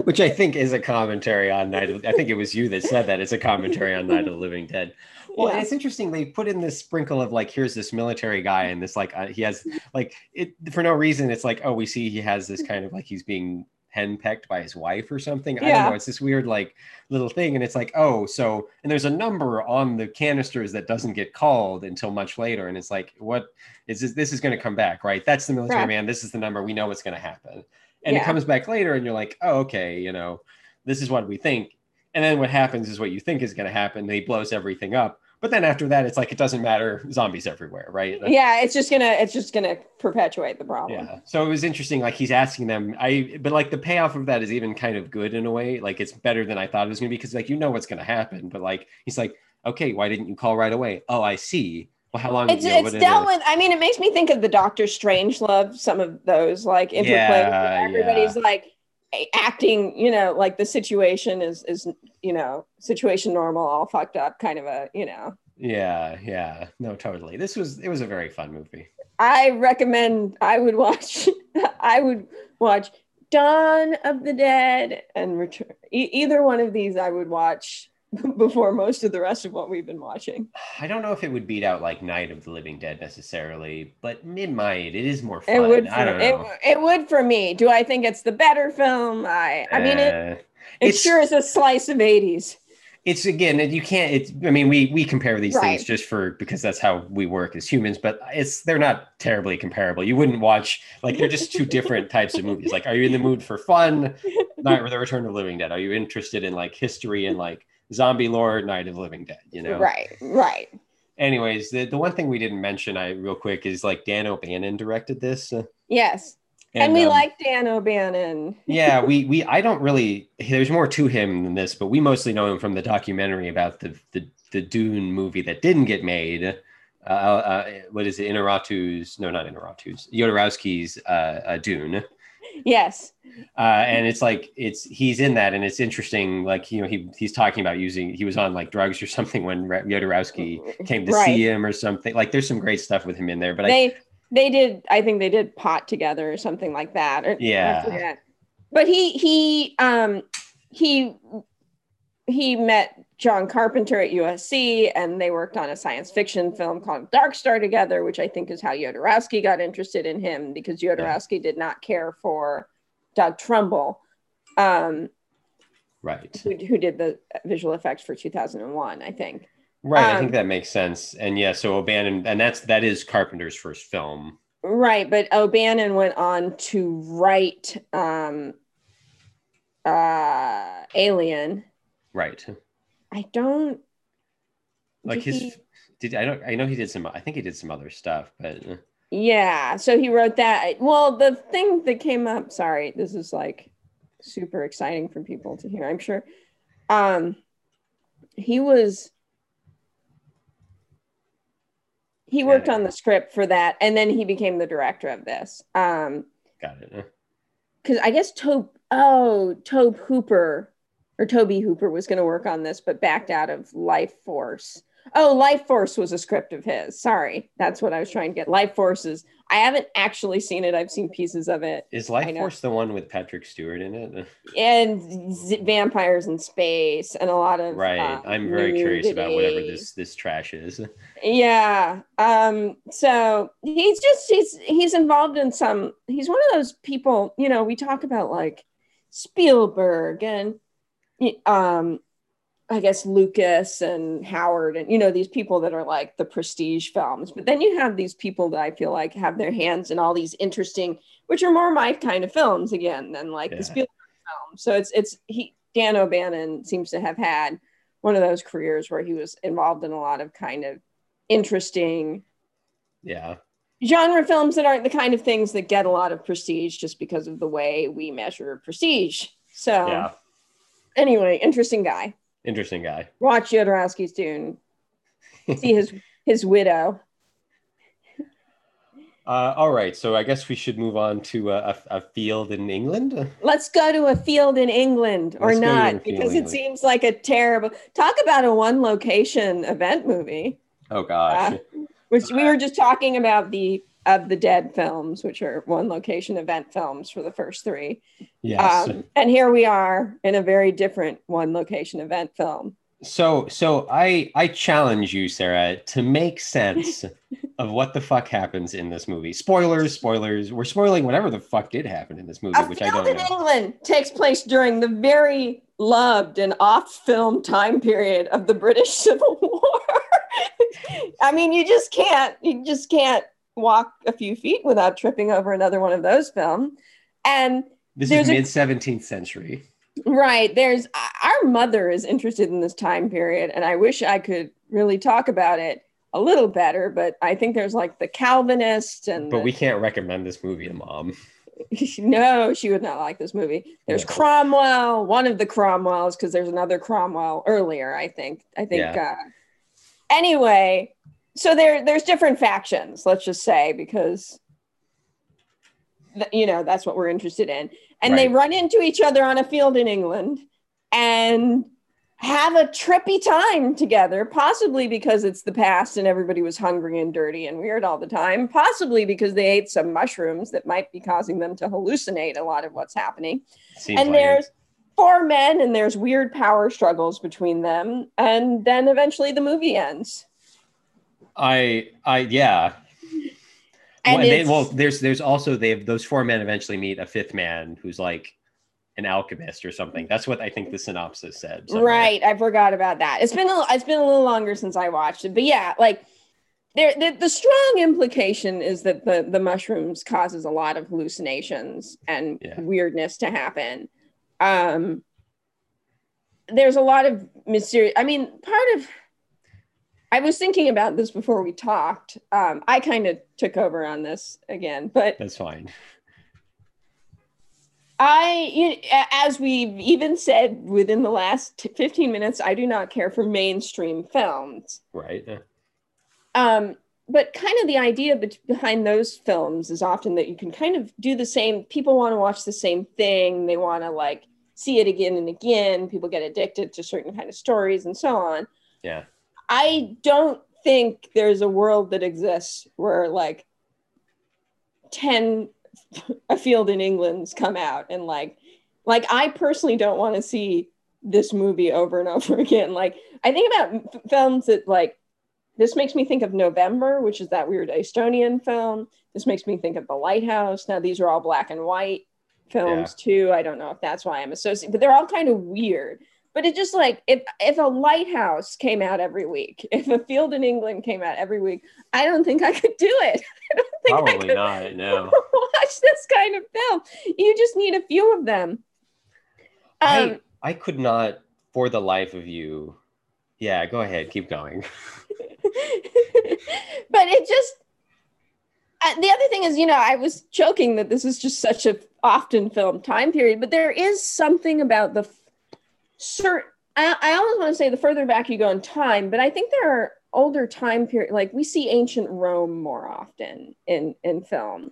Which I think is a commentary on I think it was you that said that. It's a commentary on Night of the Living Dead. Well, and it's interesting. They put in this sprinkle of like, here's this military guy and this like, he has like, it for no reason. It's like, oh, we see he has this kind of like, he's being henpecked by his wife or something. I don't know. It's this weird like little thing. And it's like, oh, so, and there's a number on the canisters that doesn't get called until much later. And it's like, what is this? This is going to come back, right? That's the military man. This is the number. We know what's going to happen. And it comes back later and you're like, oh, okay, you know, this is what we think. And then what happens is what you think is going to happen. They blows everything up. But then after that, it's like, it doesn't matter. Zombies everywhere, right? Yeah, it's just gonna perpetuate the problem. Yeah. So it was interesting. Like he's asking them, but like the payoff of that is even kind of good in a way. Like it's better than I thought it was going to be because like, you know what's going to happen. But like, he's like, okay, why didn't you call right away? Oh, I see. Well, how long? I mean, it makes me think of the Doctor Strangelove, some of those like interplays. Yeah, everybody's like acting, you know, like the situation is, you know, situation normal, all fucked up kind of a, you know. Yeah. No, totally. It was a very fun movie. I would watch I would watch Dawn of the Dead and Return. Either one of these I would watch before most of the rest of what we've been watching. I don't know if it would beat out like Night of the Living Dead necessarily, but in my it is more fun. It would for me. Do I think it's the better film? I mean, it sure is a slice of 80s. It's again, you can't. We compare these things just because that's how we work as humans. But they're not terribly comparable. You wouldn't watch, like, they're just two different types of movies. Like, are you in the mood for fun? Night of the Return of the Living Dead. Are you interested in like history and like zombie lore? Night of the Living Dead. You know. Right. Anyways, the one thing we didn't mention, real quick, is like Dan O'Bannon directed this. Yes. And we like Dan O'Bannon. Yeah, I don't really, there's more to him than this, but we mostly know him from the documentary about the Dune movie that didn't get made. What is it? Jodorowsky's Dune. Yes. And it's like, he's in that, and it's interesting, like, you know, he's talking about he was on like drugs or something when Jodorowsky came to see him or something. Like, there's some great stuff with him in there, but I think they did pot together or something like that. But he met John Carpenter at USC, and they worked on a science fiction film called Dark Star together, which I think is how Jodorowsky got interested in him, because Jodorowsky did not care for Doug Trumbull, who did the visual effects for 2001, I think. Right, I think that makes sense. And yeah, so O'Bannon, and that is Carpenter's first film. Right, but O'Bannon went on to write Alien. Right. I think he did some other stuff, but yeah, so he wrote that. Well, the thing that came up, sorry, this is like super exciting for people to hear, I'm sure. He worked on the script for that, and then he became the director of this. Got it. Because I guess Tobe Hooper was going to work on this, but backed out of Life Force. Oh, Life Force was a script of his. Sorry, that's what I was trying to get. Life Force is, I haven't actually seen it. I've seen pieces of it. Is Life Force the one with Patrick Stewart in it? And vampires in space and a lot of I'm very curious about whatever this trash is. Yeah. So he's involved in some. He's one of those people. You know, we talk about like Spielberg and I guess Lucas and Howard and, you know, these people that are like the prestige films. But then you have these people that I feel like have their hands in all these interesting, which are more my kind of films again than like the Spielberg films. So Dan O'Bannon seems to have had one of those careers where he was involved in a lot of kind of interesting genre films that aren't the kind of things that get a lot of prestige just because of the way we measure prestige. So anyway, interesting guy. Interesting guy. Watch Jodorowsky's Dune. See his widow. All right, so I guess we should move on to a field in England. Let's go to A Field in England, or not, because it seems like a terrible. Talk about a one-location event movie. Oh gosh. Which we were just talking about the of the Dead films, which are one-location event films for the first three. Yes. And here we are in a very different one-location event film. So I challenge you, Sarah, to make sense of what the fuck happens in this movie. Spoilers. We're spoiling whatever the fuck did happen in this movie, which I don't know. A Field in England takes place during the very loved and off-film time period of the British Civil War. I mean, you just can't walk a few feet without tripping over another one of those films. And this is mid-17th century. Right. There's our mother is interested in this time period, and I wish I could really talk about it a little better, but I think there's like the Calvinists and we can't recommend this movie to Mom. No, she would not like this movie. There's Cromwell, one of the Cromwells, because there's another Cromwell earlier, I think. Yeah. Anyway, so there's different factions, let's just say, because, you know, that's what we're interested in. And they run into each other on a field in England. And have a trippy time together, possibly because it's the past and everybody was hungry and dirty and weird all the time, possibly because they ate some mushrooms that might be causing them to hallucinate a lot of what's happening. And there's four men and there's weird power struggles between them. And then eventually the movie ends. Yeah. And there's also, those four men eventually meet a fifth man who's like an alchemist or something. That's what I think the synopsis said. Somewhere. Right. I forgot about that. It's been a little longer since I watched it, but yeah, like the strong implication is that the mushrooms causes a lot of hallucinations and weirdness to happen. There's a lot of mysterious, I was thinking about this before we talked. I kind of took over on this again, but that's fine. As we've even said within the last 15 minutes, I do not care for mainstream films. Right. But kind of the idea behind those films is often that you can kind of do the same. People want to watch the same thing. They want to like see it again and again. People get addicted to certain kind of stories and so on. Yeah. I don't think there's a world that exists where like 10 A Field in England's come out and like I personally don't want to see this movie over and over again. Like I think about films that like, this makes me think of November, which is that weird Estonian film. This makes me think of The Lighthouse. Now these are all black and white films too. I don't know if that's why I'm associated, but they're all kind of weird. But it just like, if a Lighthouse came out every week, if A Field in England came out every week, I don't think I could do it. I don't think I could watch this kind of film. You just need a few of them. I could not for the life of you. Yeah, go ahead. Keep going. But it just, the other thing is, you know, I was joking that this is just such a often filmed time period, but there is something about the I always want to say the further back you go in time, but I think there are older time periods, like we see ancient Rome more often in film,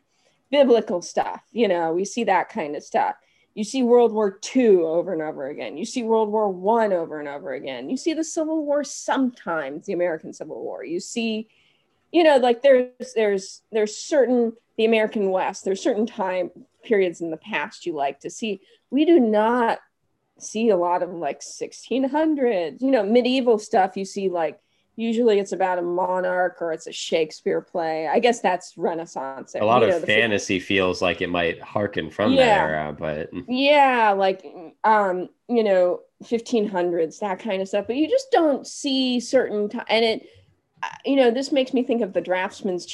biblical stuff, you know, we see that kind of stuff. You see World War II over and over again. You see World War I over and over again. You see the Civil War sometimes, the American Civil War. You see, you know, like there's certain, the American West, there's certain time periods in the past you like to see. We do not see a lot of like 1600s, you know, medieval stuff. You see like usually it's about a monarch or it's a Shakespeare play. I guess that's Renaissance. A lot of fantasy feels like it might harken from that era, but yeah, like you know, 1500s, that kind of stuff. But you just don't see certain and it, you know, this makes me think of the Draftsman's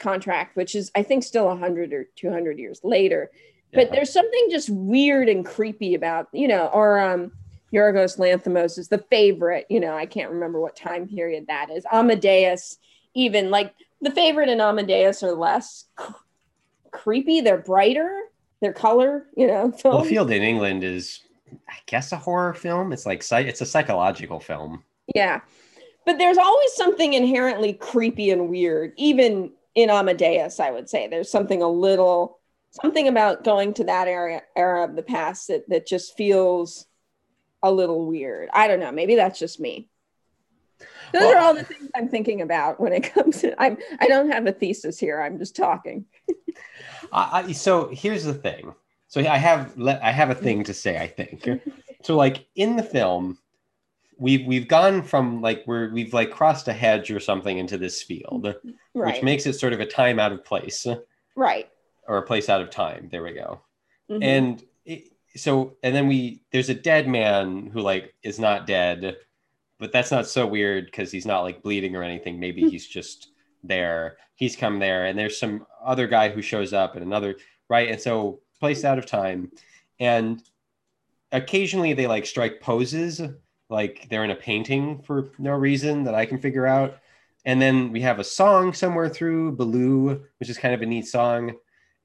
Contract, which is I think still 100 or 200 years later. But there's something just weird and creepy about, you know, or Yorgos Lanthimos is The Favorite. You know, I can't remember what time period that is. Amadeus, even like The Favorite and Amadeus are less creepy. They're brighter. They're color, you know. Films. Well, Field in England is, I guess, a horror film. It's like it's a psychological film. Yeah. But there's always something inherently creepy and weird. Even in Amadeus, I would say there's something about going to that era of the past that just feels a little weird. I don't know. Maybe that's just me. Those are all the things I'm thinking about when it comes to, I don't have a thesis here. I'm just talking. So here's the thing. So I have a thing to say, I think. So like in the film, we've gone from like, we've like crossed a hedge or something into this field, right, which makes it sort of a time out of place. Right. Or a place out of time. There we go. Mm-hmm. There's a dead man who like is not dead, but that's not so weird because he's not like bleeding or anything. Maybe he's just there. He's come there, and there's some other guy who shows up and another, right? And so place out of time. And occasionally they like strike poses, like they're in a painting for no reason that I can figure out. And then we have a song somewhere through Baloo, which is kind of a neat song.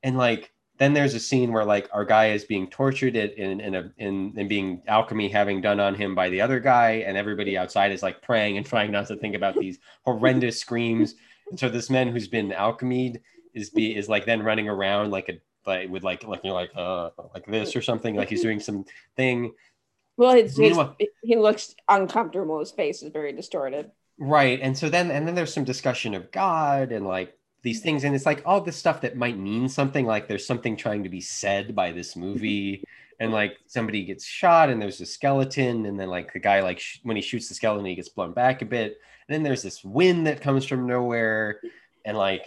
And like, then there's a scene where like our guy is being tortured and being alchemy having done on him by the other guy. And everybody outside is like praying and trying not to think about these horrendous screams. And so this man who's been alchemied is like then running around like with like, looking like this or something, like he's doing some thing. Well, he looks uncomfortable. His face is very distorted. Right. And so then there's some discussion of God and like these things. And it's like all this stuff that might mean something, like there's something trying to be said by this movie. And like somebody gets shot and there's a skeleton. And then like the guy, like when he shoots the skeleton, he gets blown back a bit. And then there's this wind that comes from nowhere. And like,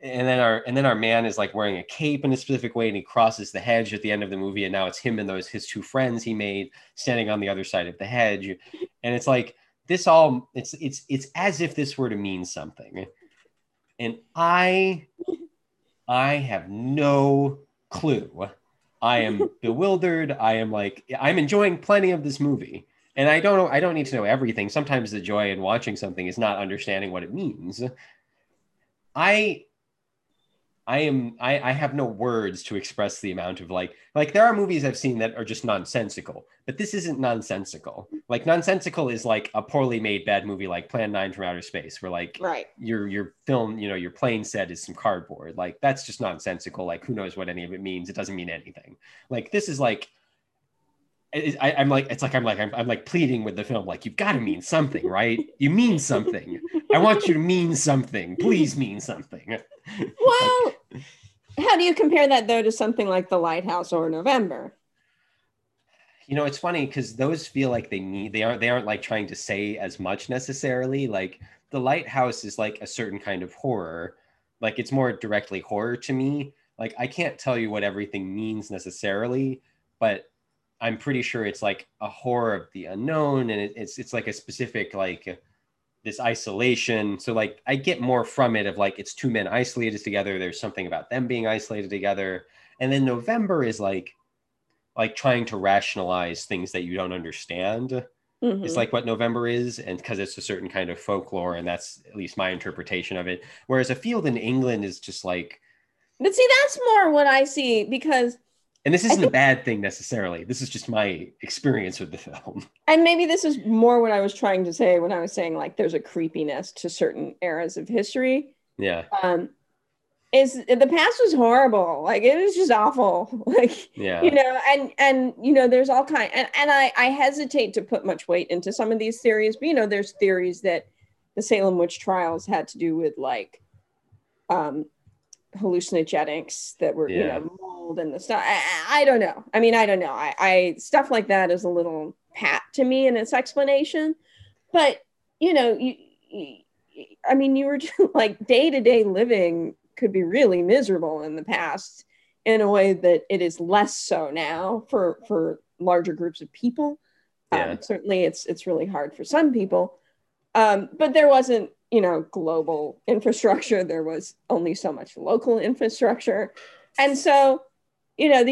and then our man is like wearing a cape in a specific way, and he crosses the hedge at the end of the movie, and now it's him and his two friends he made standing on the other side of the hedge. And it's like this all it's as if this were to mean something. And I have no clue. I am bewildered. I'm enjoying plenty of this movie. And I don't need to know everything. Sometimes the joy in watching something is not understanding what it means. I have no words to express the amount of like there are movies I've seen that are just nonsensical, but this isn't nonsensical. Like nonsensical is like a poorly made bad movie, like Plan 9 from Outer Space, where like right. your film, you know, your plane set is some cardboard. Like that's just nonsensical. Like who knows what any of it means? It doesn't mean anything. Like this is like, I'm pleading with the film. Like you've got to mean something, right? You mean something. I want you to mean something. Please mean something. Well, how do you compare that though to something like The Lighthouse or November? You know, it's funny because those feel like they aren't like trying to say as much necessarily. Like The Lighthouse is like a certain kind of horror. Like it's more directly horror to me. Like I can't tell you what everything means necessarily, but I'm pretty sure it's like a horror of the unknown, and it's like a specific like this isolation. So like I get more from it of like it's two men isolated together. There's something about them being isolated together. And then November is like trying to rationalize things that you don't understand. Mm-hmm. It's like what November is, and because it's a certain kind of folklore, and that's at least my interpretation of it. Whereas A Field in England is just like. But see, that's more what I see because. And this isn't a bad thing necessarily. This is just my experience with the film. And maybe this is more what I was trying to say when I was saying like there's a creepiness to certain eras of history. Yeah. Is the past was horrible. Like it was just awful. Like yeah. You know, and you know, there's all kind and I hesitate to put much weight into some of these theories, but you know, there's theories that the Salem witch trials had to do with like hallucinogenics that were yeah. You know mold and the stuff. I don't know. I stuff like that is a little pat to me in its explanation, but you know, you were just like day-to-day living could be really miserable in the past in a way that it is less so now for larger groups of people. Yeah. Certainly it's really hard for some people, but there wasn't, you know, global infrastructure. There was only so much local infrastructure. And so, you know,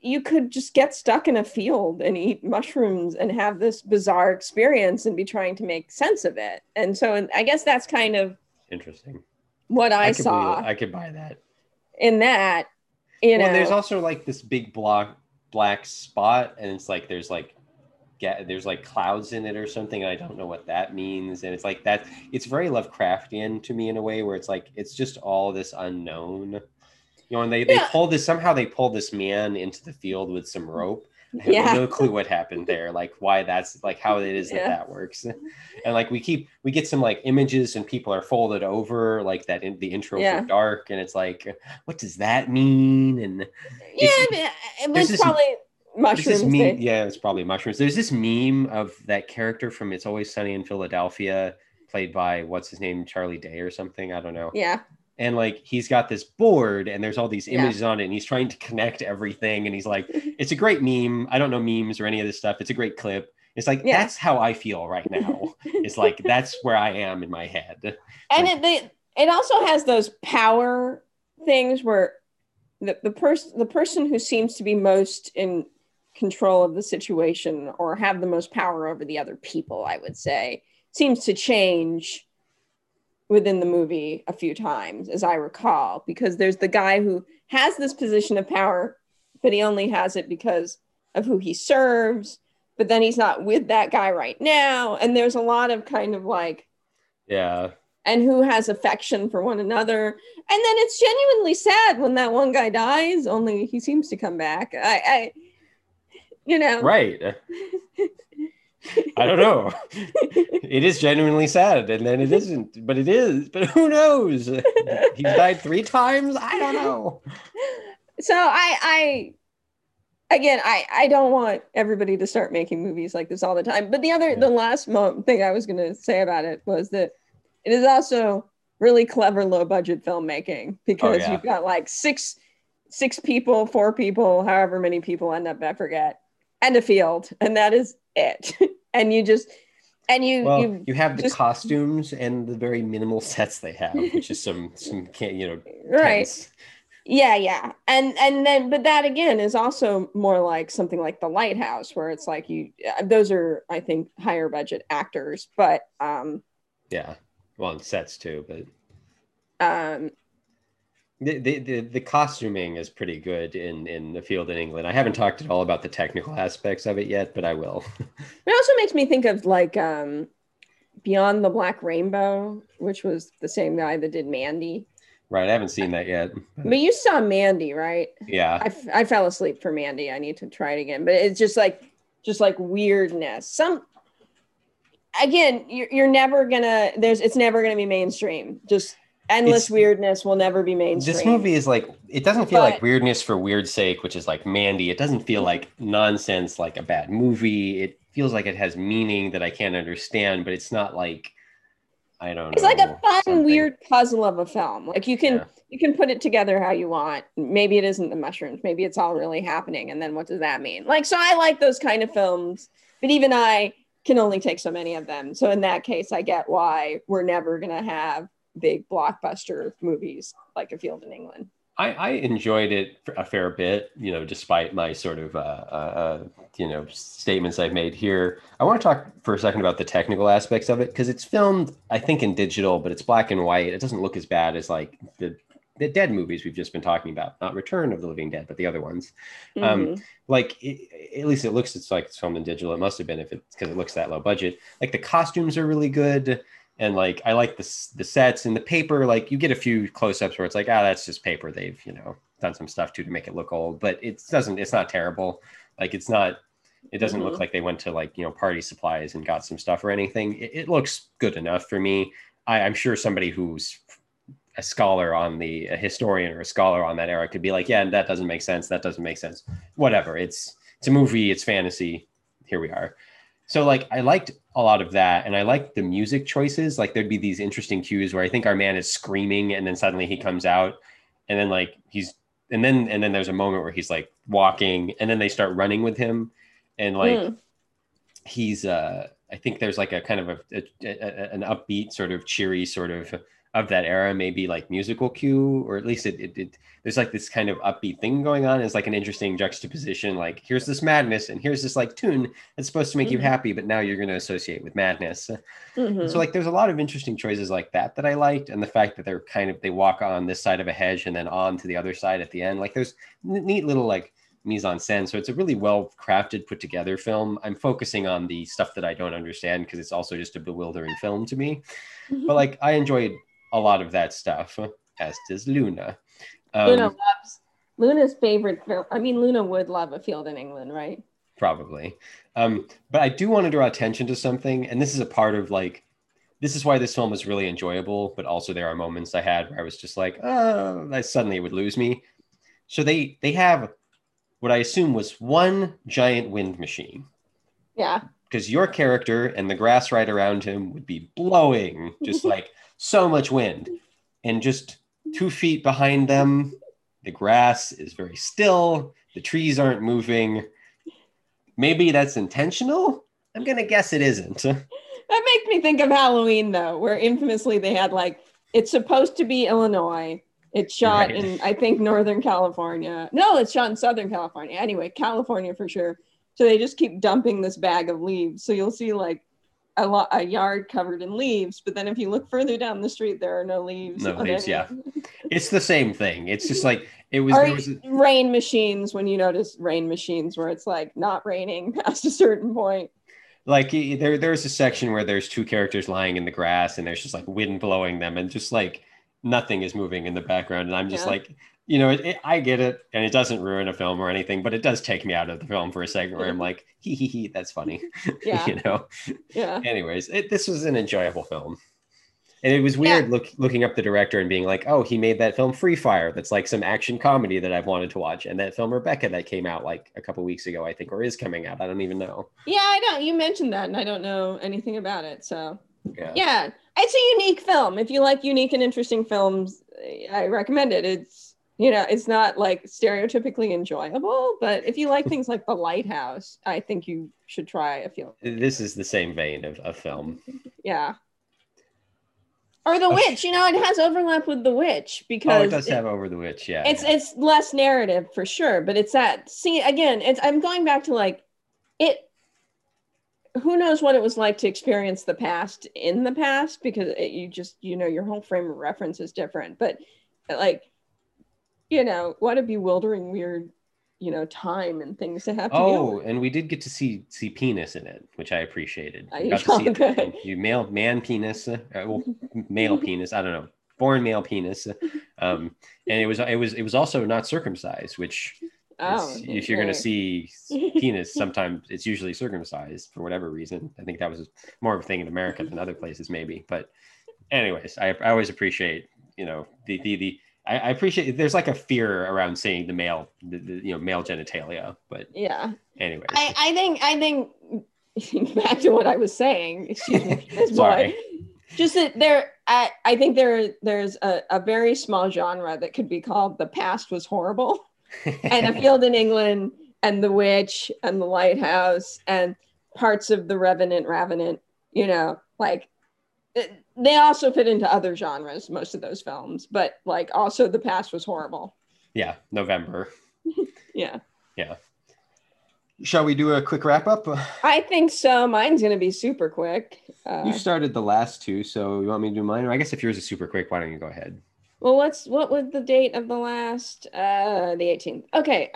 you could just get stuck in a field and eat mushrooms and have this bizarre experience and be trying to make sense of it. And so I guess that's kind of interesting. What I saw. I could buy that. In that, you know. Well, there's also like this big black spot, and it's like there's like clouds in it or something. I don't know what that means. And it's like that, it's very Lovecraftian to me in a way where it's like, it's just all this unknown, you know, and they pull this man into the field with some rope. I have no clue what happened there. Like why that's like how it is that works. And like, we get some like images and people are folded over like that in the intro for Dark. And it's like, what does that mean? And it was probably mushrooms. It's probably mushrooms. There's this meme of that character from It's Always Sunny in Philadelphia, played by what's his name, Charlie Day or something. I don't know. Yeah. And like he's got this board and there's all these images on it, and he's trying to connect everything. And he's like, it's a great meme. I don't know memes or any of this stuff. It's a great clip. It's like that's how I feel right now. It's like that's where I am in my head. And like, it also has those power things where the person who seems to be most in control of the situation or have the most power over the other people, I would say, seems to change within the movie a few times, as I recall, because there's the guy who has this position of power, but he only has it because of who he serves, but then he's not with that guy right now. And there's a lot of kind of like, and who has affection for one another. And then it's genuinely sad when that one guy dies, only he seems to come back. You know, right? I don't know. It is genuinely sad, and then it isn't, but it is. But who knows? He's died 3 times. I don't know. So I don't want everybody to start making movies like this all the time. But the last thing I was going to say about it was that it is also really clever low budget filmmaking, because you've got like six people, 4 people, however many people end up, I forget, and a field, and that is it. And you have the costumes and the very minimal sets they have, which is some right. Tense. Yeah. And then, but that again is also more like something like The Lighthouse, where it's like those are, I think, higher budget actors, but well, and sets too, but the costuming is pretty good in A Field in England. I haven't talked at all about the technical aspects of it yet, but I will. It also makes me think of like Beyond the Black Rainbow, which was the same guy that did Mandy. Right, I haven't seen that yet. But you saw Mandy, right? Yeah. I fell asleep for Mandy. I need to try it again. But it's just like weirdness. You're never gonna. It's never gonna be mainstream. Just endless weirdness will never be mainstream. This movie is like, it doesn't feel like weirdness for weird's sake, which is like Mandy. It doesn't feel like nonsense, like a bad movie. It feels like it has meaning that I can't understand, but it's not like. I don't know. It's like a fun, weird puzzle of a film. Like you can put it together how you want. Maybe it isn't the mushrooms. Maybe it's all really happening. And then what does that mean? Like, so I like those kind of films, but even I can only take so many of them. So in that case, I get why we're never going to have big blockbuster movies like A Field in England. I enjoyed it a fair bit, despite my sort of, statements I've made here. I want to talk for a second about the technical aspects of it, because it's filmed, I think, in digital, but it's black and white. It doesn't look as bad as like the Dead movies we've just been talking about, not Return of the Living Dead, but the other ones. Mm-hmm. At least it looks, it's like it's filmed in digital. It must have been, if it's because it looks that low budget. Like the costumes are really good. And like, I like the sets and the paper. Like you get a few close-ups where it's like, that's just paper. They've, done some stuff to make it look old, but it's not terrible. Like it doesn't look like they went to like, party supplies and got some stuff or anything. It looks good enough for me. I'm sure somebody who's a historian or a scholar on that era could be like, that doesn't make sense. That doesn't make sense. Whatever. It's a movie. It's fantasy. Here we are. So like, I liked a lot of that, and I liked the music choices. Like there'd be these interesting cues where I think our man is screaming, and then suddenly he comes out, and then like and then there's a moment where he's like walking, and then they start running with him, and like he's I think there's like a kind of an upbeat sort of cheery sort of that era, maybe like musical cue, or at least it there's like this kind of upbeat thing going on. It's like an interesting juxtaposition, like here's this madness and here's this like tune that's supposed to make you happy, but now you're going to associate with madness. So like there's a lot of interesting choices like that I liked, and the fact that they're kind of, they walk on this side of a hedge and then on to the other side at the end. Like there's neat little like mise-en-scène. So it's a really well crafted, put together film. I'm focusing on the stuff that I don't understand, because it's also just a bewildering film to me, but like I enjoyed a lot of that stuff, as does Luna. Luna's favorite film. I mean, Luna would love A Field in England, right? Probably. But I do want to draw attention to something, and this is a part of like, this is why this film is really enjoyable, but also there are moments I had where I was just like, I suddenly would lose me. So they have what I assume was one giant wind machine. Yeah. Because your character and the grass right around him would be blowing, just like so much wind. And just 2 feet behind them, the grass is very still. The trees aren't moving. Maybe that's intentional. I'm going to guess it isn't. That makes me think of Halloween, though, where infamously they had like, it's supposed to be Illinois. It's shot in, I think, Northern California. No, it's shot in Southern California. Anyway, California for sure. So they just keep dumping this bag of leaves. So you'll see like a yard covered in leaves, but then if you look further down the street, there are no leaves. No leaves, yeah. It's the same thing. It's just like it was. Rain machines, when you notice rain machines, where it's like not raining past a certain point. Like there's a section where there's 2 characters lying in the grass, and there's just like wind blowing them, and just like nothing is moving in the background. And I'm just like, you know, I get it. And it doesn't ruin a film or anything, but it does take me out of the film for a second where I'm like, hee hee hee, that's funny. You know? Yeah. Anyways, this was an enjoyable film. And it was weird looking up the director and being like, oh, he made that film Free Fire. That's like some action comedy that I've wanted to watch. And that film Rebecca that came out like a couple weeks ago, I think, or is coming out. I don't even know. Yeah, I don't. You mentioned that and I don't know anything about it. So yeah, it's a unique film. If you like unique and interesting films, I recommend it. It's, you know, it's not like stereotypically enjoyable, but if you like things like The Lighthouse, I think you should try A Field. This is the same vein of a film. Yeah. Or The Witch, you know, it has overlap with The Witch because it does have over The Witch, It's less narrative for sure, but it's that see again, it's I'm going back to like it. Who knows what it was like to experience the past in the past because you know your whole frame of reference is different, but like you know what a bewildering weird you know time and things to have to deal with. And we did get to see penis in it, which I appreciated. Male penis, male penis, I don't know, born male penis, and it was also not circumcised, which if you're going to see penis, sometimes it's usually circumcised for whatever reason. I think that was more of a thing in America than other places maybe, but anyways, I always appreciate, you know, the I appreciate there's like a fear around seeing the male, male genitalia, but yeah. Anyway, I think back to what I was saying, excuse me, this boy, just that there, I think there's a very small genre that could be called The Past Was Horrible, and A Field in England and The Witch and The Lighthouse and parts of The Revenant, you know, like they also fit into other genres, most of those films, but like also The Past Was Horrible. Yeah, November. Yeah. Shall we do a quick wrap up? I think so. Mine's going to be super quick. You started the last two, so you want me to do mine? Or I guess if yours is super quick, why don't you go ahead? Well, what was the date of the last? The 18th. Okay.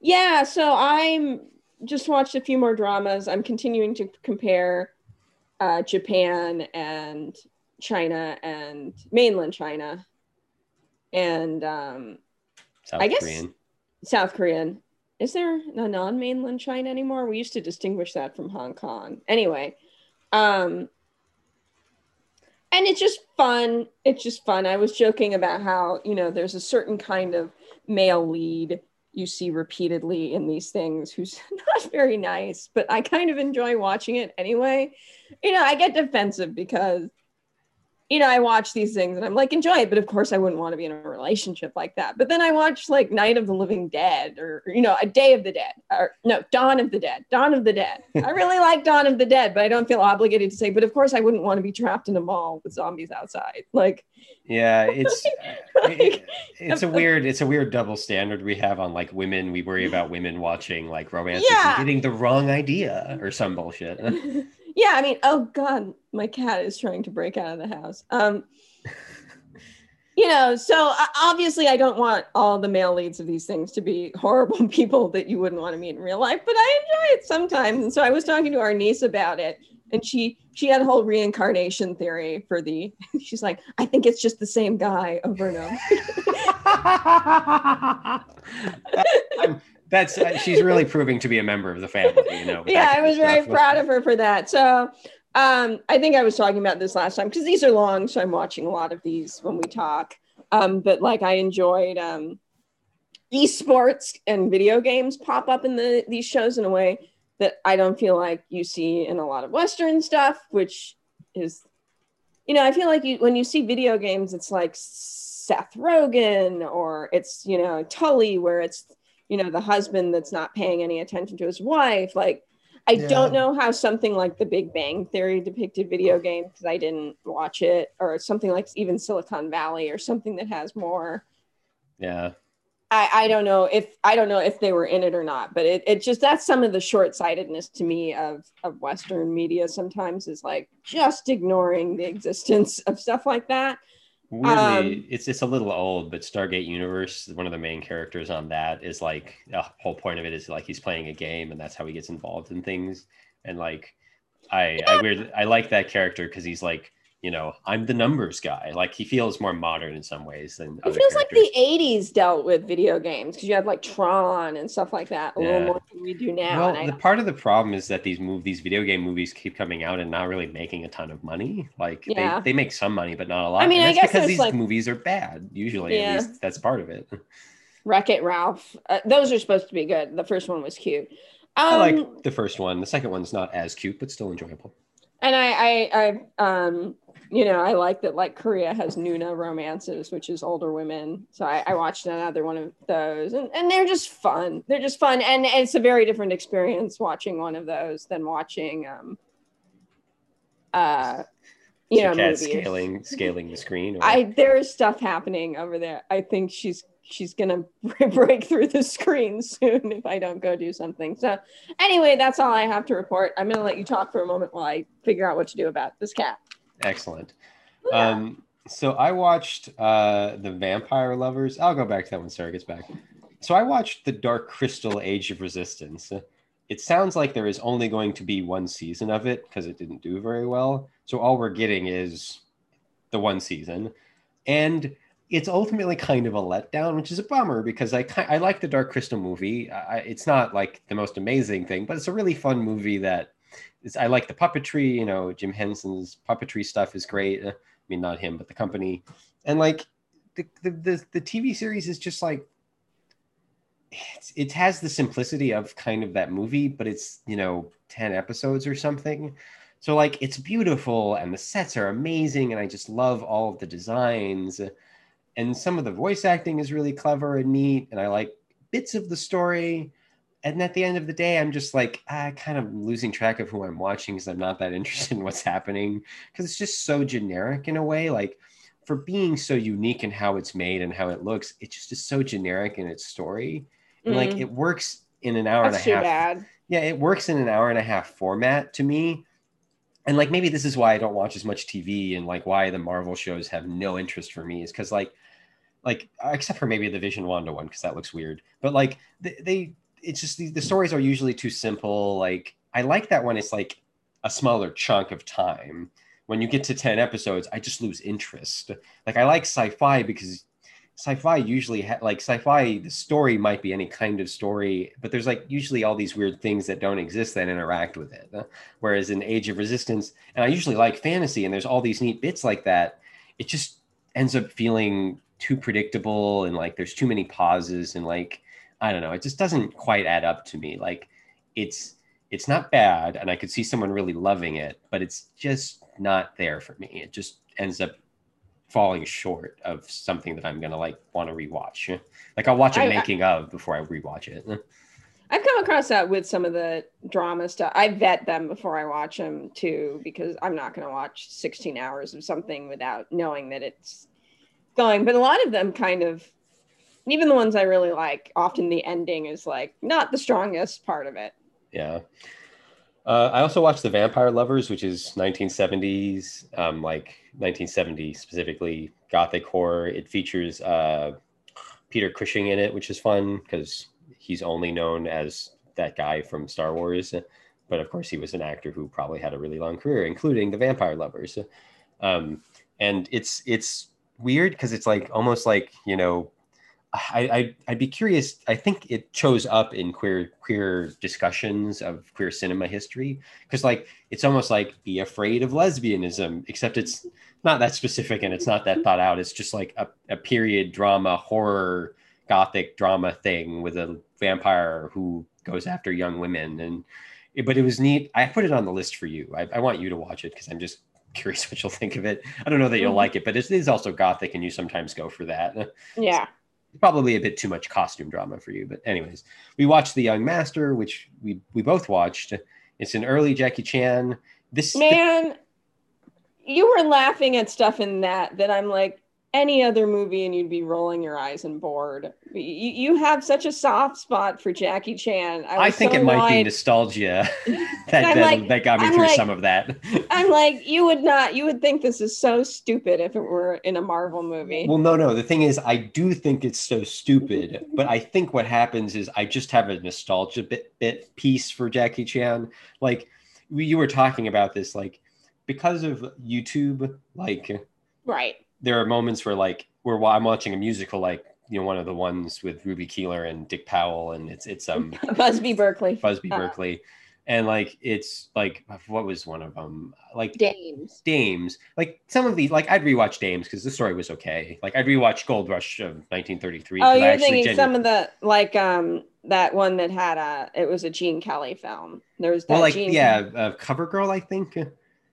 Yeah, so I'm just watched a few more dramas. I'm continuing to compare Japan and China and mainland China and South Korean. Is there a non-mainland China anymore? We used to distinguish that from Hong Kong. Anyway, and it's just fun. I was joking about how, you know, there's a certain kind of male lead you see repeatedly in these things who's not very nice, but I kind of enjoy watching it anyway. You know, I get defensive because, you know, I watch these things and I'm like, enjoy it. But of course I wouldn't want to be in a relationship like that. But then I watch like Night of the Living Dead or you know, Dawn of the Dead. Dawn of the Dead. I really like Dawn of the Dead, but I don't feel obligated to say, but of course I wouldn't want to be trapped in a mall with zombies outside. Like, yeah, it's it's a weird double standard we have on like women. We worry about women watching like romances and getting the wrong idea or some bullshit. Yeah, I mean, oh god, my cat is trying to break out of the house. You know, so obviously I don't want all the male leads of these things to be horrible people that you wouldn't want to meet in real life, but I enjoy it sometimes. And so I was talking to our niece about it. And she had a whole reincarnation theory for the, she's like, I think it's just the same guy over and over. She's really proving to be a member of the family, you know. Yeah, I was very proud of her for that. So I think I was talking about this last time because these are long. So I'm watching a lot of these when we talk. But like I enjoyed esports and video games pop up in these shows in a way that I don't feel like you see in a lot of Western stuff, which is, you know, I feel like when you see video games, it's like Seth Rogen or it's, you know, Tully, where it's, you know, the husband that's not paying any attention to his wife. Like, I don't know how something like The Big Bang Theory depicted video games because I didn't watch it, or something like even Silicon Valley or something that has more. Yeah. I don't know if they were in it or not, but it just, that's some of the short-sightedness to me of Western media sometimes is like just ignoring the existence of stuff like that. Weirdly, it's a little old, but Stargate Universe, one of the main characters on that is like the whole point of it is like he's playing a game and that's how he gets involved in things. And like I like that character because he's like you know, I'm the numbers guy. Like, he feels more modern in some ways than other characters. It feels like the 80s dealt with video games, because you had like Tron and stuff like that a little more than we do now. Well, part of the problem is that these video game movies keep coming out and not really making a ton of money. Like, they make some money, but not a lot. I mean, I guess because these movies are bad, usually. At least that's part of it. Wreck-It Ralph. Those are supposed to be good. The first one was cute. I like the first one. The second one's not as cute, but still enjoyable. And I like that, like, Korea has Nuna romances, which is older women. So I watched another one of those, and they're just fun. They're just fun. And it's a very different experience watching one of those than watching, movies. Scaling the screen. Or... there is stuff happening over there. I think she's gonna break through the screen soon if I don't go do something. So anyway, that's all I have to report. I'm gonna let you talk for a moment while I figure out what to do about this cat. Excellent. Yeah. So I watched The Vampire Lovers. I'll go back to that when Sarah gets back. So I watched The Dark Crystal: Age of Resistance. It sounds like there is only going to be one season of it because it didn't do very well. So all we're getting is the one season. And it's ultimately kind of a letdown, which is a bummer because I like the Dark Crystal movie. It's not like the most amazing thing, but it's a really fun movie that I like the puppetry. You know, Jim Henson's puppetry stuff is great. I mean, not him, but the company. And like the TV series is just like, it has the simplicity of kind of that movie, but it's, you know, 10 episodes or something. So like, it's beautiful and the sets are amazing. And I just love all of the designs. And some of the voice acting is really clever and neat. And I like bits of the story. And at the end of the day, I'm just like, kind of losing track of who I'm watching because I'm not that interested in what's happening. Because it's just so generic in a way. Like, for being so unique in how it's made and how it looks, it just is so generic in its story. And like, it works in an hour and a half. That's too bad. Yeah, it works in an hour and a half format to me. And like, maybe this is why I don't watch as much TV and like why the Marvel shows have no interest for me, is because like except for maybe the Vision Wanda one, because that looks weird. But like it's just the stories are usually too simple. Like, I like that when it's like a smaller chunk of time. When you get to 10 episodes, I just lose interest. Like, I like sci-fi because sci-fi usually the story might be any kind of story, but there's like usually all these weird things that don't exist that interact with it. Whereas in Age of Resistance, and I usually like fantasy and there's all these neat bits like that, it just ends up feeling too predictable and like there's too many pauses and like, I don't know, it just doesn't quite add up to me. Like, it's not bad and I could see someone really loving it, but it's just not there for me. It just ends up falling short of something that I'm gonna like want to rewatch. Like, I'll watch a making of before I rewatch it. I've come across that with some of the drama stuff. I vet them before I watch them too, because I'm not gonna watch 16 hours of something without knowing that it's going. But a lot of them kind of, even the ones I really like, often the ending is like not the strongest part of it. Yeah. I also watched The Vampire Lovers, which is 1970s, 1970 specifically, gothic horror. It features Peter Cushing in it, which is fun because he's only known as that guy from Star Wars. But of course, he was an actor who probably had a really long career, including The Vampire Lovers. And it's weird because it's like almost like, you know, I'd be curious. I think it shows up in queer discussions of queer cinema history, because like it's almost like Be Afraid of Lesbianism, except it's not that specific and it's not that thought out. It's just like a period drama, horror, gothic drama thing with a vampire who goes after young women. But it was neat. I put it on the list for you. I want you to watch it because I'm just curious what you'll think of it. I don't know that you'll like it, but it is also gothic and you sometimes go for that. Yeah. Probably a bit too much costume drama for you, but anyways, we watched The Young Master, which we both watched. It's an early Jackie Chan. You were laughing at stuff in that I'm like, any other movie and you'd be rolling your eyes and bored. You have such a soft spot for Jackie Chan. I think so, it might be nostalgia that got me through some of that. I'm like, you would think this is so stupid if it were in a Marvel movie. Well, no. The thing is, I do think it's so stupid, but I think what happens is I just have a nostalgia bit piece for Jackie Chan. Like, you were talking about this, like, because of YouTube, like, right, there are moments where, like, where I'm watching a musical, like, you know, one of the ones with Ruby Keeler and Dick Powell, and it's Busby Berkeley. And like, it's like, what was one of them? Like Dames. Like some of these, like I'd rewatch Dames because the story was okay. Like I'd rewatch Gold Rush of 1933. Oh, you're thinking some of the, like that one that had it was a Gene Kelly film. There was that Covergirl, I think.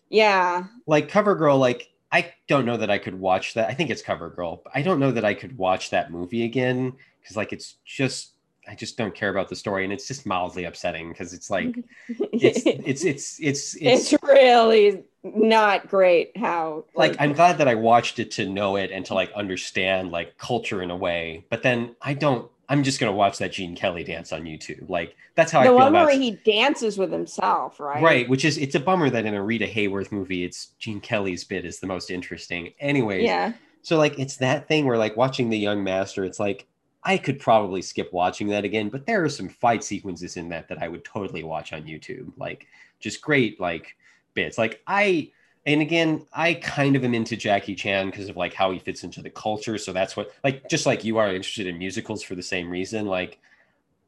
Yeah. Like Covergirl, like I don't know that I could watch that. I think it's Covergirl, but I don't know that I could watch that movie again because like it's just, I just don't care about the story, and it's just mildly upsetting because it's like, it's really not great how like I'm glad that I watched it to know it and to like understand like culture in a way, but then I'm just gonna watch that Gene Kelly dance on YouTube. Like that's how I feel about it. He dances with himself, right? Right, which is it's a bummer that in a Rita Hayworth movie, it's Gene Kelly's bit is the most interesting. Anyways, yeah. So like it's that thing where like watching The Young Master, it's like, I could probably skip watching that again, but there are some fight sequences in that I would totally watch on YouTube. Like just great, like bits. Like I kind of am into Jackie Chan because of like how he fits into the culture. So that's what, like, just like you are interested in musicals for the same reason. Like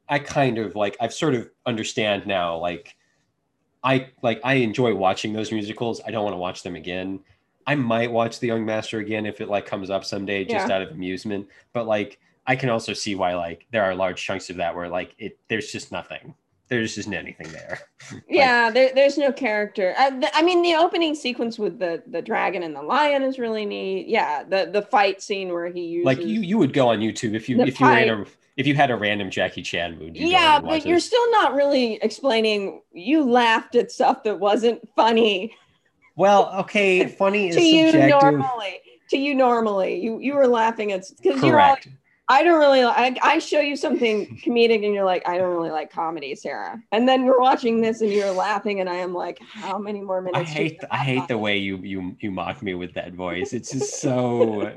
I kind of like, I've sort of understand now, like I enjoy watching those musicals. I don't want to watch them again. I might watch The Young Master again if it like comes up someday just out of amusement, but like, I can also see why, like, there are large chunks of that where, like, there's just nothing. There just isn't anything there. Like, yeah, there's no character. I mean, the opening sequence with the dragon and the lion is really neat. Yeah, the fight scene where he uses, like, you would go on YouTube if you had a random Jackie Chan mood. Yeah, but you're still not really explaining. You laughed at stuff that wasn't funny. Well, okay, funny is subjective. To you normally, you were laughing at because you're all. I don't really like, I show you something comedic and you're like, I don't really like comedy, Sarah. And then we're watching this and you're laughing and I am like, how many more minutes? I hate the way you mock me with that voice. It's just so,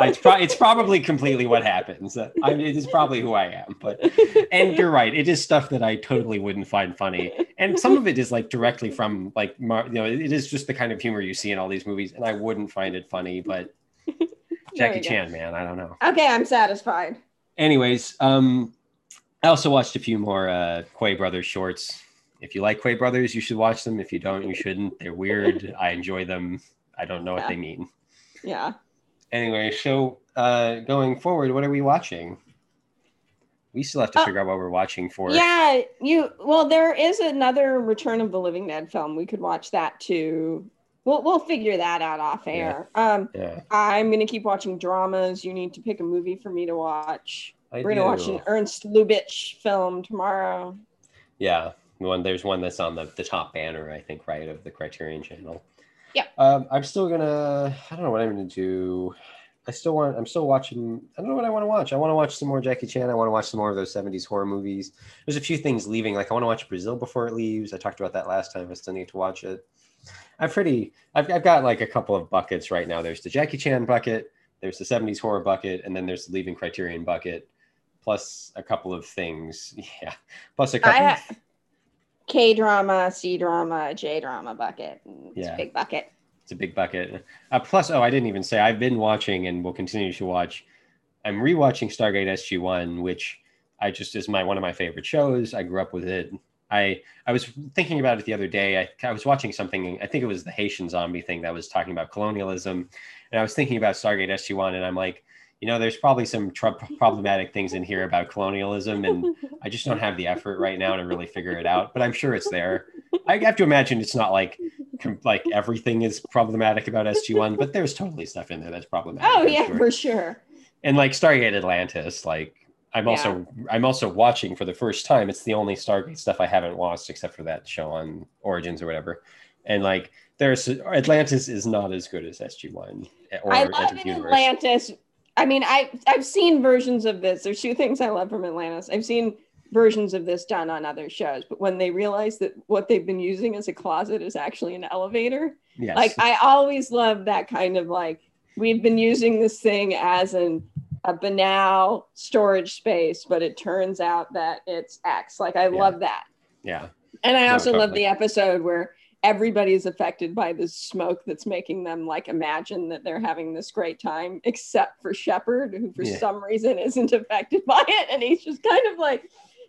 it's probably completely what happens. I mean, it is probably who I am, but, and you're right. It is stuff that I totally wouldn't find funny. And some of it is like directly from like, you know, it is just the kind of humor you see in all these movies and I wouldn't find it funny, but Jackie Chan, man, I don't know. Okay, I'm satisfied. Anyways, I also watched a few more Quay Brothers shorts. If you like Quay Brothers, you should watch them. If you don't, you shouldn't. They're weird. I enjoy them. I don't know what they mean. Yeah. Anyway, so going forward, what are we watching? We still have to figure out what we're watching for. Yeah, there is another Return of the Living Dead film. We could watch that too. We'll figure that out off air. Yeah. I'm going to keep watching dramas. You need to pick a movie for me to watch. We're going to watch an Ernst Lubitsch film tomorrow. Yeah. There's one that's on the top banner, I think, right, of the Criterion Channel. Yeah. I'm still going to, I don't know what I'm going to do. I'm still watching, I don't know what I want to watch. I want to watch some more Jackie Chan. I want to watch some more of those 70s horror movies. There's a few things leaving. Like I want to watch Brazil Before It Leaves. I talked about that last time. I still need to watch it. I've got like a couple of buckets right now. There's the Jackie Chan bucket, there's the 70s horror bucket, and then there's the Leaving Criterion bucket, plus a couple of things. Yeah, plus a couple K-drama, C-drama, J-drama bucket. It's a big bucket. It's a big bucket. Plus, I didn't even say, I've been watching and will continue to watch. I'm rewatching Stargate SG-1, which I just is one of my favorite shows. I grew up with it. I was thinking about it the other day. I was watching something, I think it was the Haitian zombie thing that was talking about colonialism. And I was thinking about Stargate SG-1 and I'm like, you know, there's probably some problematic things in here about colonialism. And I just don't have the effort right now to really figure it out, but I'm sure it's there. I have to imagine it's not like, like everything is problematic about SG-1, but there's totally stuff in there that's problematic. Oh yeah, for sure. And like Stargate Atlantis, like, I'm also watching for the first time. It's the only Stargate stuff I haven't watched except for that show on Origins or whatever. And like Atlantis is not as good as SG-1. I love Atlantis. I mean, I've seen versions of this. There's two things I love from Atlantis. I've seen versions of this done on other shows, but when they realize that what they've been using as a closet is actually an elevator. Yes. Like I always love that kind of like, we've been using this thing as a banal storage space, but it turns out that it's X. Like I love that. Yeah. And I also love the episode where everybody's affected by this smoke that's making them like imagine that they're having this great time, except for Shepard, who for some reason isn't affected by it. And he's just kind of like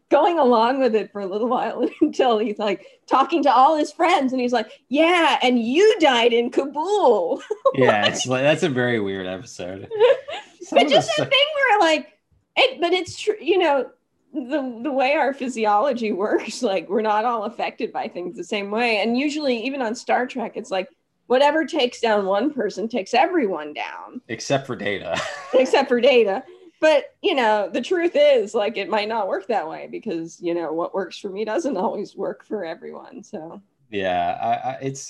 going along with it for a little while until he's like talking to all his friends and he's like, yeah, and you died in Kabul. Yeah, like, it's like, that's a very weird episode. But just that thing where like, but it's true, you know, the way our physiology works, like we're not all affected by things the same way. And usually even on Star Trek, it's like whatever takes down one person takes everyone down. Except for Data. But, you know, the truth is, like, it might not work that way because, you know, what works for me doesn't always work for everyone. So, yeah, it's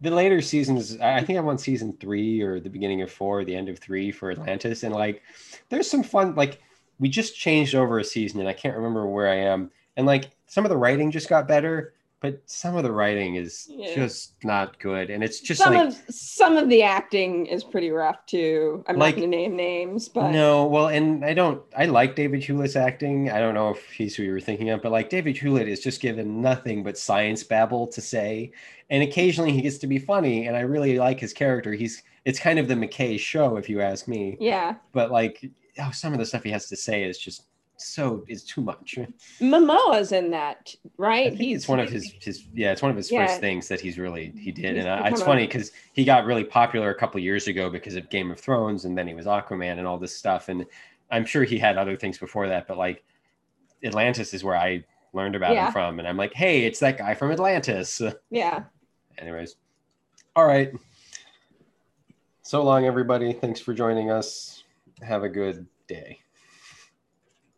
the later seasons. I think I'm on season 3 or the beginning of 4, the end of 3 for Atlantis. And like, there's some fun, like we just changed over a season and I can't remember where I am. And like some of the writing just got better, but some of the writing is just not good. And it's just some of the acting is pretty rough too. I'm like, not going to name names, but no, well, and I like David Hewlett's acting. I don't know if he's who you were thinking of, but like David Hewlett is just given nothing but science babble to say. And occasionally he gets to be funny. And I really like his character. It's kind of the McKay show, if you ask me. Yeah. But like, some of the stuff he has to say is just, so it's too much. Momoa's in that, right? He's one of his first things that he did. And it's funny because he got really popular a couple of years ago because of Game of Thrones, and then he was Aquaman and all this stuff. And I'm sure he had other things before that, but like Atlantis is where I learned about him from. And I'm like, hey, it's that guy from Atlantis. Yeah. Anyways. All right. So long, everybody. Thanks for joining us. Have a good day.